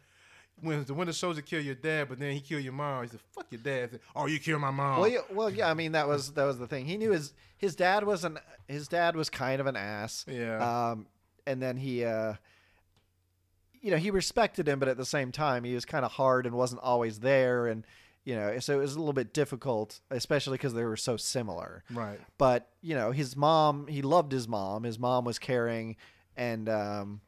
When the Winter Soldier killed your dad, but then he killed your mom. He said, "Fuck your dad." Said, "Oh, you killed my mom." Well, yeah, well, yeah. I mean, that was that was the thing. He knew his his dad was an his dad was kind of an ass. Yeah. Um, and then he, uh, you know, he respected him, but at the same time, he was kind of hard and wasn't always there. And, you know, so it was a little bit difficult, especially because they were so similar. Right. But, you know, his mom, he loved his mom. His mom was caring. And, um,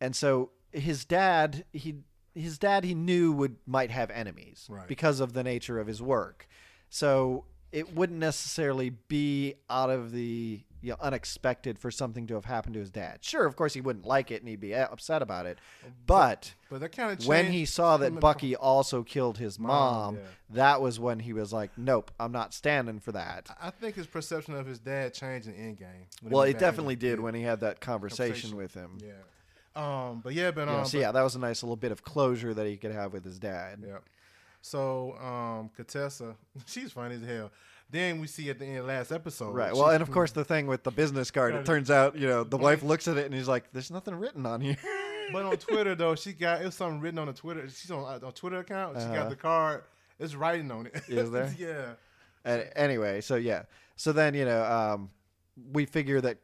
and so his dad, he, his dad, he knew would, might have enemies right. because of the nature of his work. So it wouldn't necessarily be out of the, you know, unexpected for something to have happened to his dad. Sure, of course he wouldn't like it and he'd be upset about it. But, but, but that kind of when he saw that Bucky also killed his mom, mom yeah. that was when he was like, nope, I'm not standing for that. I think his perception of his dad changed in Endgame. Well, it definitely did when he had that conversation, conversation. with him. Yeah. Um, but yeah, but, um, you know, so yeah, that was a nice little bit of closure that he could have with his dad. Yeah. So, um, Contessa, she's funny as hell. Then we see at the end, last episode. Right. Well, and of course the thing with the business card, it turns out, you know, the wife looks at it and he's like, there's nothing written on here. But on Twitter though, she got, it was something written on the Twitter. She's on a Twitter account. She uh-huh. got the card. It's writing on it. Is there? Yeah. And anyway, so yeah. So then, you know, um, we figure that,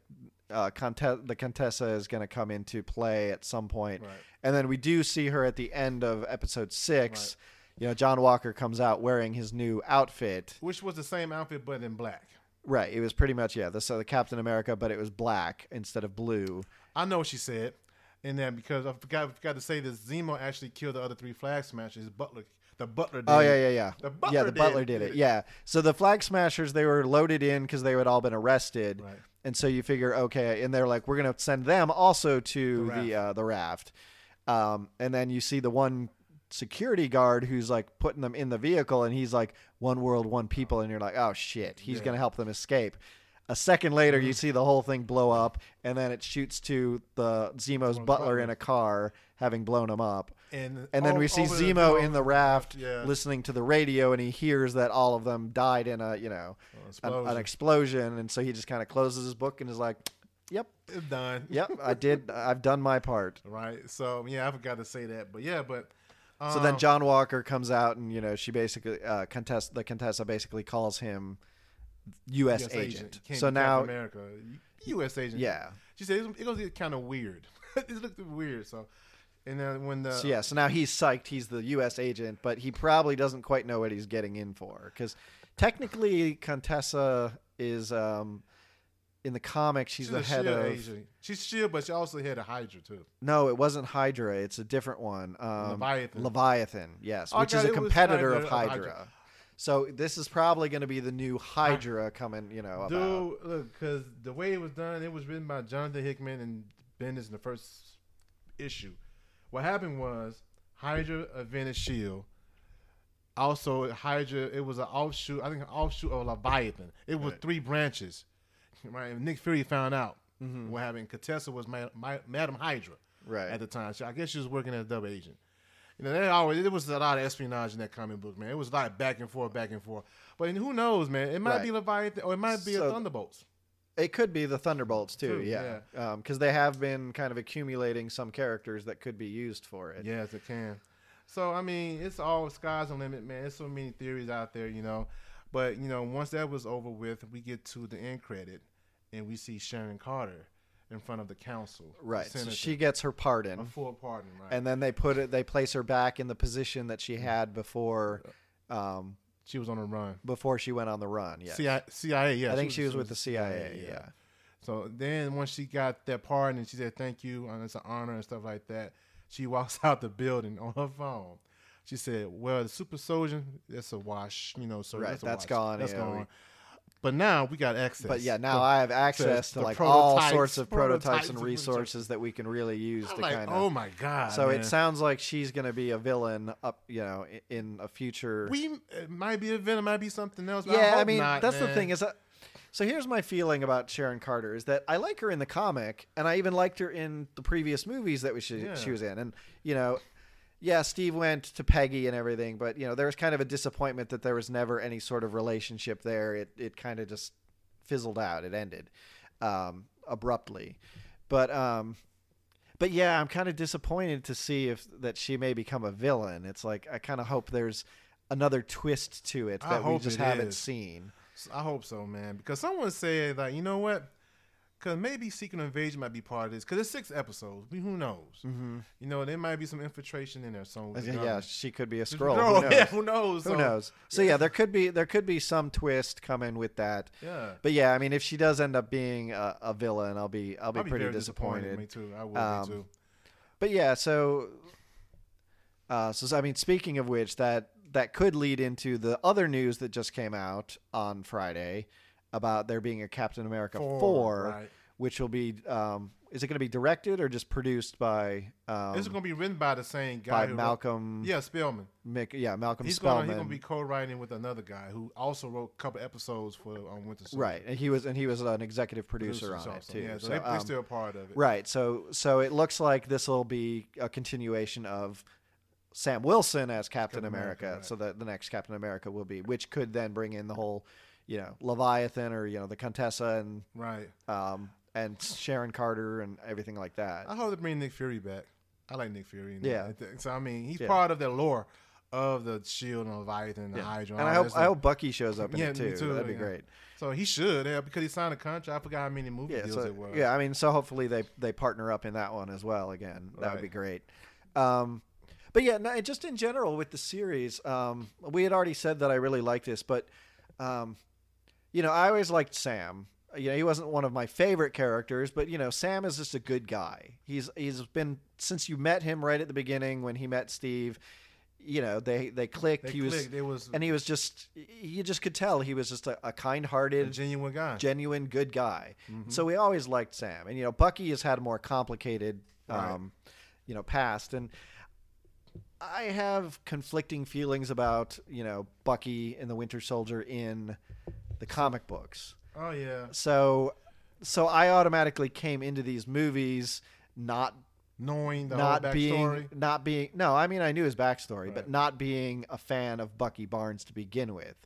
Uh, Conte- the Contessa is going to come into play at some point. Right. And then we do see her at the end of episode six. Right. You know, John Walker comes out wearing his new outfit, which was the same outfit but in black. Right. It was pretty much, yeah, the, so the Captain America, but it was black instead of blue. I know what she said in that because I forgot, forgot to say this. Zemo actually killed the other three Flag Smashers. His butler The butler did it. Oh, yeah, yeah, yeah. The butler, yeah, the did, butler did it. Yeah. So the Flag Smashers, they were loaded in because they had all been arrested. Right. And so you figure, okay, and they're like, we're going to send them also to the raft. The, uh, the raft. Um, and then you see the one security guard who's like putting them in the vehicle, and he's like, one world, one people. And you're like, oh, shit, he's yeah. going to help them escape. A second later, mm-hmm. you see the whole thing blow up, and then it shoots to the Zemo's butler in a car, having blown him up. And, and then all, we see Zemo the in the raft yeah. listening to the radio, and he hears that all of them died in a, you know, an explosion. An, an explosion. And so he just kind of closes his book and is like, yep. It's done. Yep, I did. I've done my part. Right. So, yeah, I forgot to say that. But, yeah, but. Um, so then John Walker comes out, and, you know, she basically, uh, contest, the Contessa basically calls him U S U S agent. agent. So now. America. U S agent. Yeah. She said, it's going to get kind of weird. It looked weird, so. And then when the so, yeah, so now he's psyched. He's the U S agent, but he probably doesn't quite know what he's getting in for because technically Contessa is um, in the comics. She's, she's the head of agent. She's S H I E L D, but she also head of Hydra too. No, it wasn't Hydra. It's a different one. Um, Leviathan. Leviathan, yes, oh, which God, is a competitor Hydra, of Hydra. Hydra. So this is probably going to be the new Hydra coming. You know, dude, about. Look, because the way it was done, it was written by Jonathan Hickman and Bendis in the first issue. What happened was Hydra invented S H I E L D. Also, Hydra, it was an offshoot, I think an offshoot of Leviathan. It was right. three branches. Right? And Nick Fury found out mm-hmm. what happened. Contessa was Ma- Ma- Madam Hydra right. at the time. So I guess she was working as a double agent. You know, they always, it was a lot of espionage in that comic book, man. It was like back and forth, back and forth. But who knows, man? It might right. be Leviathan or it might be so- a Thunderbolts. It could be the Thunderbolts, too, too yeah. Because yeah. um, they have been kind of accumulating some characters that could be used for it. Yes, it can. So, I mean, it's all sky's the limit, man. There's so many theories out there, you know. But, you know, once that was over with, we get to the end credit, and we see Sharon Carter in front of the council. Right, the so she gets her pardon. A full pardon, right. And then they put it. They place her back in the position that she had before... Um, She was on the run. Before she went on the run, yeah. C I A, C I A yeah. I think she was, she was with the C I A, yeah. yeah. So then once she got that pardon and she said, thank you, and it's an honor and stuff like that, she walks out the building on her phone. She said, well, the super soldier, that's a wash, you know. So right, that's, a that's gone. That's yeah. gone. But now we got access. But, yeah, now the, I have access to, like, all sorts of prototypes, prototypes and resources that we can really use I'm to like, kind of. Oh, my God. So man. It sounds like she's going to be a villain up, you know, in a future. We it might be a villain. Might be something else. But yeah, I, I mean, not, that's man. the thing. is, I, So here's my feeling about Sharon Carter is that I like her in the comic, and I even liked her in the previous movies that we she, yeah. she was in. And, you know. Yeah, Steve went to Peggy and everything, but you know there was kind of a disappointment that there was never any sort of relationship there. It it kind of just fizzled out. It ended um, abruptly, but um, but yeah, I'm kind of disappointed to see if that she may become a villain. It's like I kind of hope there's another twist to it that we just haven't seen. I hope so, man, because someone said that, you know what, Because maybe Secret Invasion might be part of this. Because it's six episodes. We, who knows? Mm-hmm. You know, there might be some infiltration in there somewhere. Yeah, yeah, she could be a Skrull. Who knows? Yeah, who knows? Who so, knows? So, yeah. yeah, there could be there could be some twist coming with that. Yeah. But, yeah, I mean, if she does end up being a, a villain, I'll be I'll be I'll pretty be disappointed. disappointed. Me, too. I will um, be, too. But, yeah, so, uh, so, I mean, speaking of which, that that could lead into the other news that just came out on Friday, about there being a Captain America four, four right. which will be, um, is it going to be directed or just produced by? Um, it's going to be written by the same guy. By Malcolm. Wrote, yeah, Spellman. Mick, yeah, Malcolm he's Spellman. Gonna, he's going to be co-writing with another guy who also wrote a couple episodes for um, Winter Soldier. Right, and he was and he was an executive producer, producer on also. it too. Yeah, so, so they, um, they're still a part of it. Right, so so it looks like this will be a continuation of Sam Wilson as Captain, Captain America. America right. So that the next Captain America will be, which could then bring in the whole, you know, Leviathan or, you know, the Contessa and right um, and Sharon Carter and everything like that. I hope they bring Nick Fury back. I like Nick Fury. And yeah. Everything. So, I mean, he's yeah. part of the lore of the S H I E L D and Leviathan and yeah. the Hydra. And I hope, I hope Bucky shows up in yeah, it, too. too. That'd be yeah. great. So he should, yeah, because he signed a contract. I forgot how many movie yeah, deals so, it was. Yeah, I mean, so hopefully they, they partner up in that one as well again. That right. would be great. Um, but, yeah, no, just in general with the series, um, we had already said that I really like this, but... Um, You know, I always liked Sam. You know, he wasn't one of my favorite characters, but, you know, Sam is just a good guy. He's he's been since you met him right at the beginning when he met Steve. You know, they they clicked. They he clicked. Was, it was, and he was just you just could tell he was just a, a kind-hearted, a genuine guy, genuine good guy. Mm-hmm. So we always liked Sam, and you know, Bucky has had a more complicated, right. um, you know, past, and I have conflicting feelings about you know Bucky and the Winter Soldier in the comic books. Oh yeah. So, so I automatically came into these movies not knowing the not whole backstory. Being, not being no, I mean I knew his backstory, right. but not being a fan of Bucky Barnes to begin with.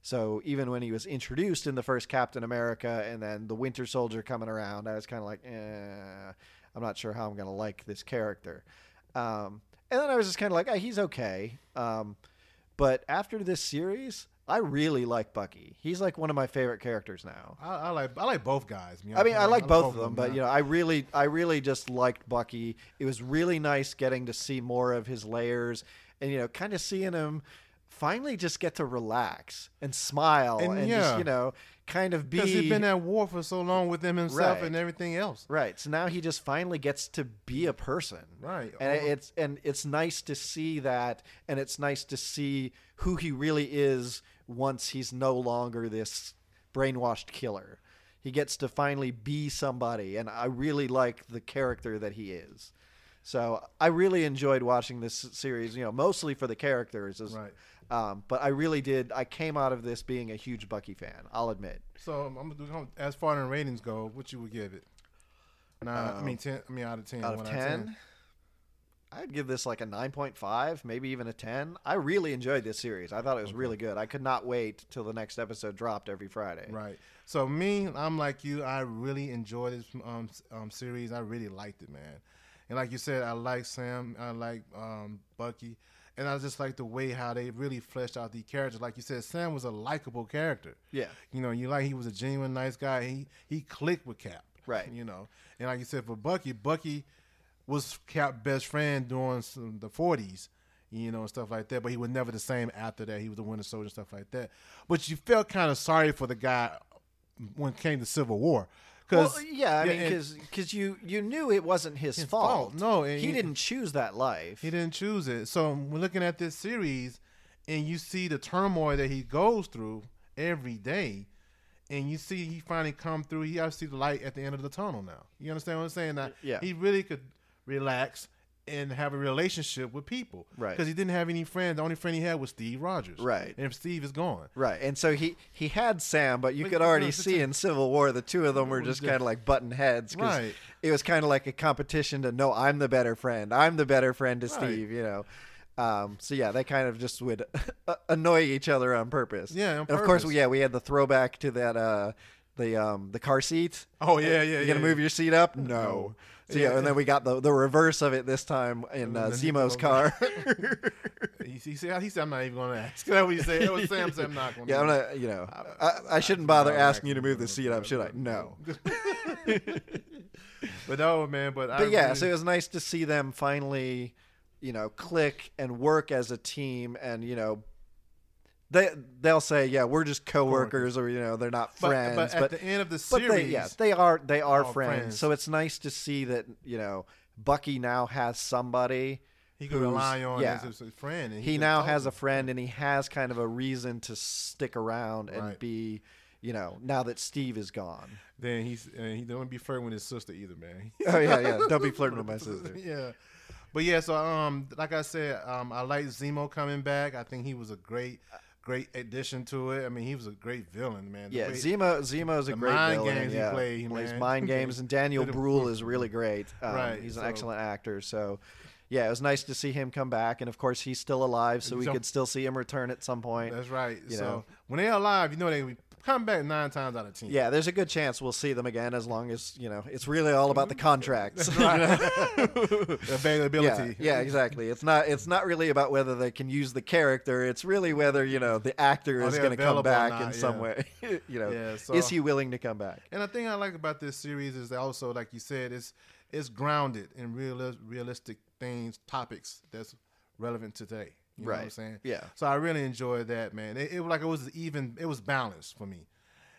So even when he was introduced in the first Captain America and then the Winter Soldier coming around, I was kind of like, eh, I'm not sure how I'm gonna like this character. Um, and then I was just kind of like, oh, he's okay. Um, but after this series, I really like Bucky. He's like one of my favorite characters now. I, I like I like both guys. You know, I mean, I like, I like both, both of them, but you know, I really I really just liked Bucky. It was really nice getting to see more of his layers, and you know, kind of seeing him finally just get to relax and smile and, and yeah. just you know, kind of be because he's been at war for so long with him himself right. and everything else. Right. So now he just finally gets to be a person. Right. And oh. it's and it's nice to see that, and it's nice to see who he really is. Once he's no longer this brainwashed killer, he gets to finally be somebody, and I really like the character that he is. So I really enjoyed watching this series, you know, mostly for the characters. As, right. Um, but I really did. I came out of this being a huge Bucky fan. I'll admit. So I'm gonna do as far as ratings go. What you would give it? Nah, um, I mean ten. I mean out of ten. Out of ten. I'd give this like a nine point five, maybe even a ten. I really enjoyed this series. I thought it was really good. I could not wait till the next episode dropped every Friday. Right. So me, I'm like you. I really enjoyed this um, um, series. I really liked it, man. And like you said, I like Sam. I like um, Bucky. And I just like the way how they really fleshed out the characters. Like you said, Sam was a likable character. Yeah. You know, you like he was a genuine nice guy. He he clicked with Cap. Right. You know. And like you said, for Bucky, Bucky was Cap's best friend during some, the forties, you know, and stuff like that. But he was never the same after that. He was the Winter Soldier and stuff like that. But you felt kind of sorry for the guy when it came to Civil War. Cause, well, yeah, I yeah, mean, because because you, you knew it wasn't his, his fault. fault. No, he, he didn't choose that life. He didn't choose it. So we're looking at this series, and you see the turmoil that he goes through every day. And you see he finally come through. He obviously the light at the end of the tunnel now. You understand what I'm saying? Now, yeah. He really could relax and have a relationship with people, right? Because he didn't have any friends. The only friend he had was Steve Rogers, right? And if Steve is gone, right? And so he he had Sam, but you but, could already you know, see in Civil War the two of them were just kind of like butting heads, cause right? It was kind of like a competition to no, I'm the better friend. I'm the better friend to right. Steve, you know. Um, so yeah, they kind of just would annoy each other on purpose. Yeah, on and purpose. Of course, yeah, we had the throwback to that uh, the um, the car seat. Oh yeah, yeah. You yeah, gonna yeah. move your seat up? No. So, yeah, yeah, and then we got the, the reverse of it this time in uh, Zemo's car. He, he said, he said, I'm not even going to ask. That's what he said. That was Sam said, I'm not going to ask. Yeah, I'm not, you know, I, I, I shouldn't bother asking you to move this seat up, should I? No. But no, man. But, but I yeah, really... so it was nice to see them finally, you know, click and work as a team. And, you know, they, they'll say, yeah, we're just coworkers, or, you know, they're not friends. But, but at but, the end of the series. But they, yeah, they are, they are friends. friends. So it's nice to see that, you know, Bucky now has somebody he can rely on yeah. as his friend. And he he now has him. a friend, and he has kind of a reason to stick around and right. be, you know, now that Steve is gone. Then he's uh, he don't be flirting with his sister either, man. Oh yeah, yeah, don't be flirting with my sister. Yeah, but yeah, so um, like I said, um, I like Zemo coming back. I think he was a great. Great addition to it. I mean, he was a great villain, man. The yeah, way, Zemo Zemo's a great mind villain. Games yeah. he played, plays man. mind games, and Daniel Brühl is really great. Um, right, he's an so. excellent actor. So, yeah, it was nice to see him come back, and of course, he's still alive, so we so, could still see him return at some point. That's right. You so know. when they're alive, you know they come back nine times out of ten. Yeah, there's a good chance we'll see them again, as long as you know it's really all about the contracts, right. availability. Yeah, yeah, exactly. It's not it's not really about whether they can use the character. It's really whether you know the actor Are is going to come back in yeah. some way. you know, yeah, so, is he willing to come back? And the thing I like about this series is that also, like you said, it's it's grounded in real realistic. things, topics that's relevant today. You right. know what I'm saying? Yeah. So I really enjoyed that, man. It, it like it was even, it was balanced for me.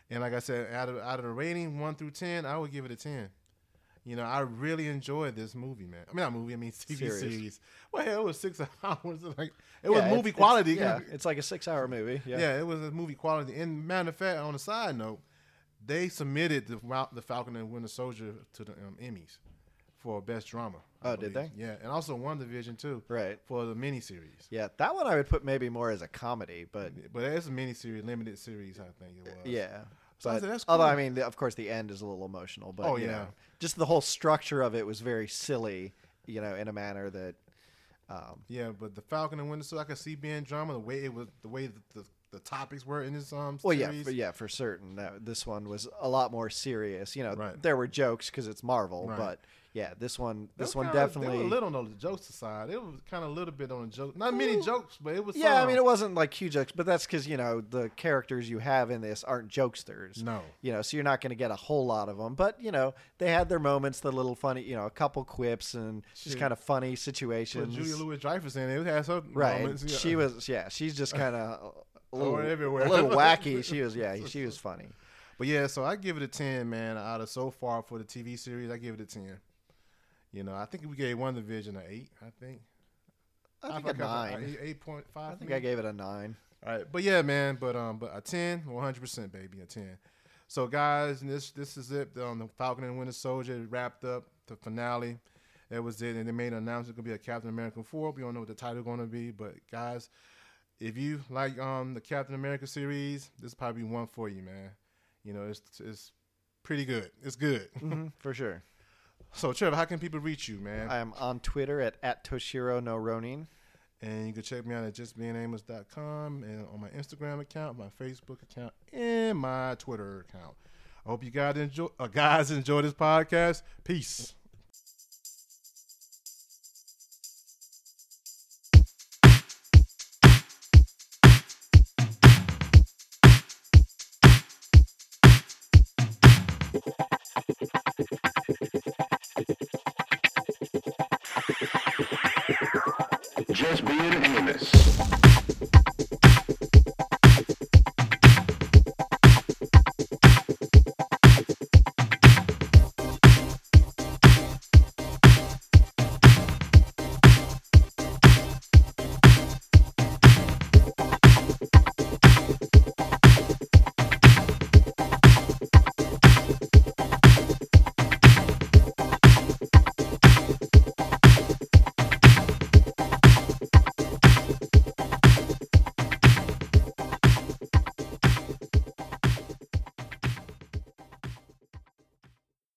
And like I said, out of out of the rating one through ten, I would give it a ten. You know, I really enjoyed this movie, man. I mean, not movie. I mean, T V series. series. Well, hell, it was six hours. Like it yeah, was movie it's, quality. It's, yeah, it's like a six-hour movie. Yeah. yeah, it was a movie quality. And matter of fact, on a side note, they submitted the the Falcon and Winter Soldier to the um, Emmys. For best drama. I oh, believe. did they? Yeah, and also WandaVision too. Right. For the miniseries. Yeah, that one I would put maybe more as a comedy, but but it's a miniseries, limited series, I think it was. Yeah. So but, I said, that's cool. Although I mean, the, of course, the end is a little emotional, but oh, you yeah. know, just the whole structure of it was very silly, you know, in a manner that. Um, yeah, but the Falcon and Winter Soldier, I could see being drama the way it was, the way that the. The topics were in this um. Well, series. yeah, for, yeah, for certain. Uh, this one was a lot more serious. You know, right. there were jokes because it's Marvel, right. but yeah, this one, this they one kinda, definitely. They were a little on the jokes aside. It was kind of a little bit on the jokes. Not many jokes, but it was. Yeah, some. I mean, it wasn't like huge jokes, but that's because you know the characters you have in this aren't jokesters. No, you know, so you're not going to get a whole lot of them. But you know, they had their moments, the little funny, you know, a couple quips and she, just kind of funny situations. Julia Louis-Dreyfus in it has her right. moments. Yeah. She was, yeah, she's just kind of. A little, everywhere. a little wacky. She was, yeah, she was funny. But yeah, so I give it a ten, man. Out of so far for the T V series, I give it a ten. You know, I think we gave WandaVision an eight. I think. I think I a nine. Eight point five. I think maybe? I gave it a nine. All right, but yeah, man. But um, but a ten, one hundred percent, baby, a ten. So guys, this this is it. Um, the Falcon and Winter Soldier wrapped up the finale. That was it, and they made an announcement. It's gonna be a Captain America four. We don't know what the title gonna be, but guys. If you like um, the Captain America series, this is probably one for you, man. You know, it's it's pretty good. It's good. Mm-hmm, for sure. So, Trevor, how can people reach you, man? I am on Twitter at, at Toshiro no Ronin. And you can check me out at just being aimless dot com and on my Instagram account, my Facebook account, and my Twitter account. I hope you guys enjoy, uh, guys enjoy this podcast. Peace. Just being aimless.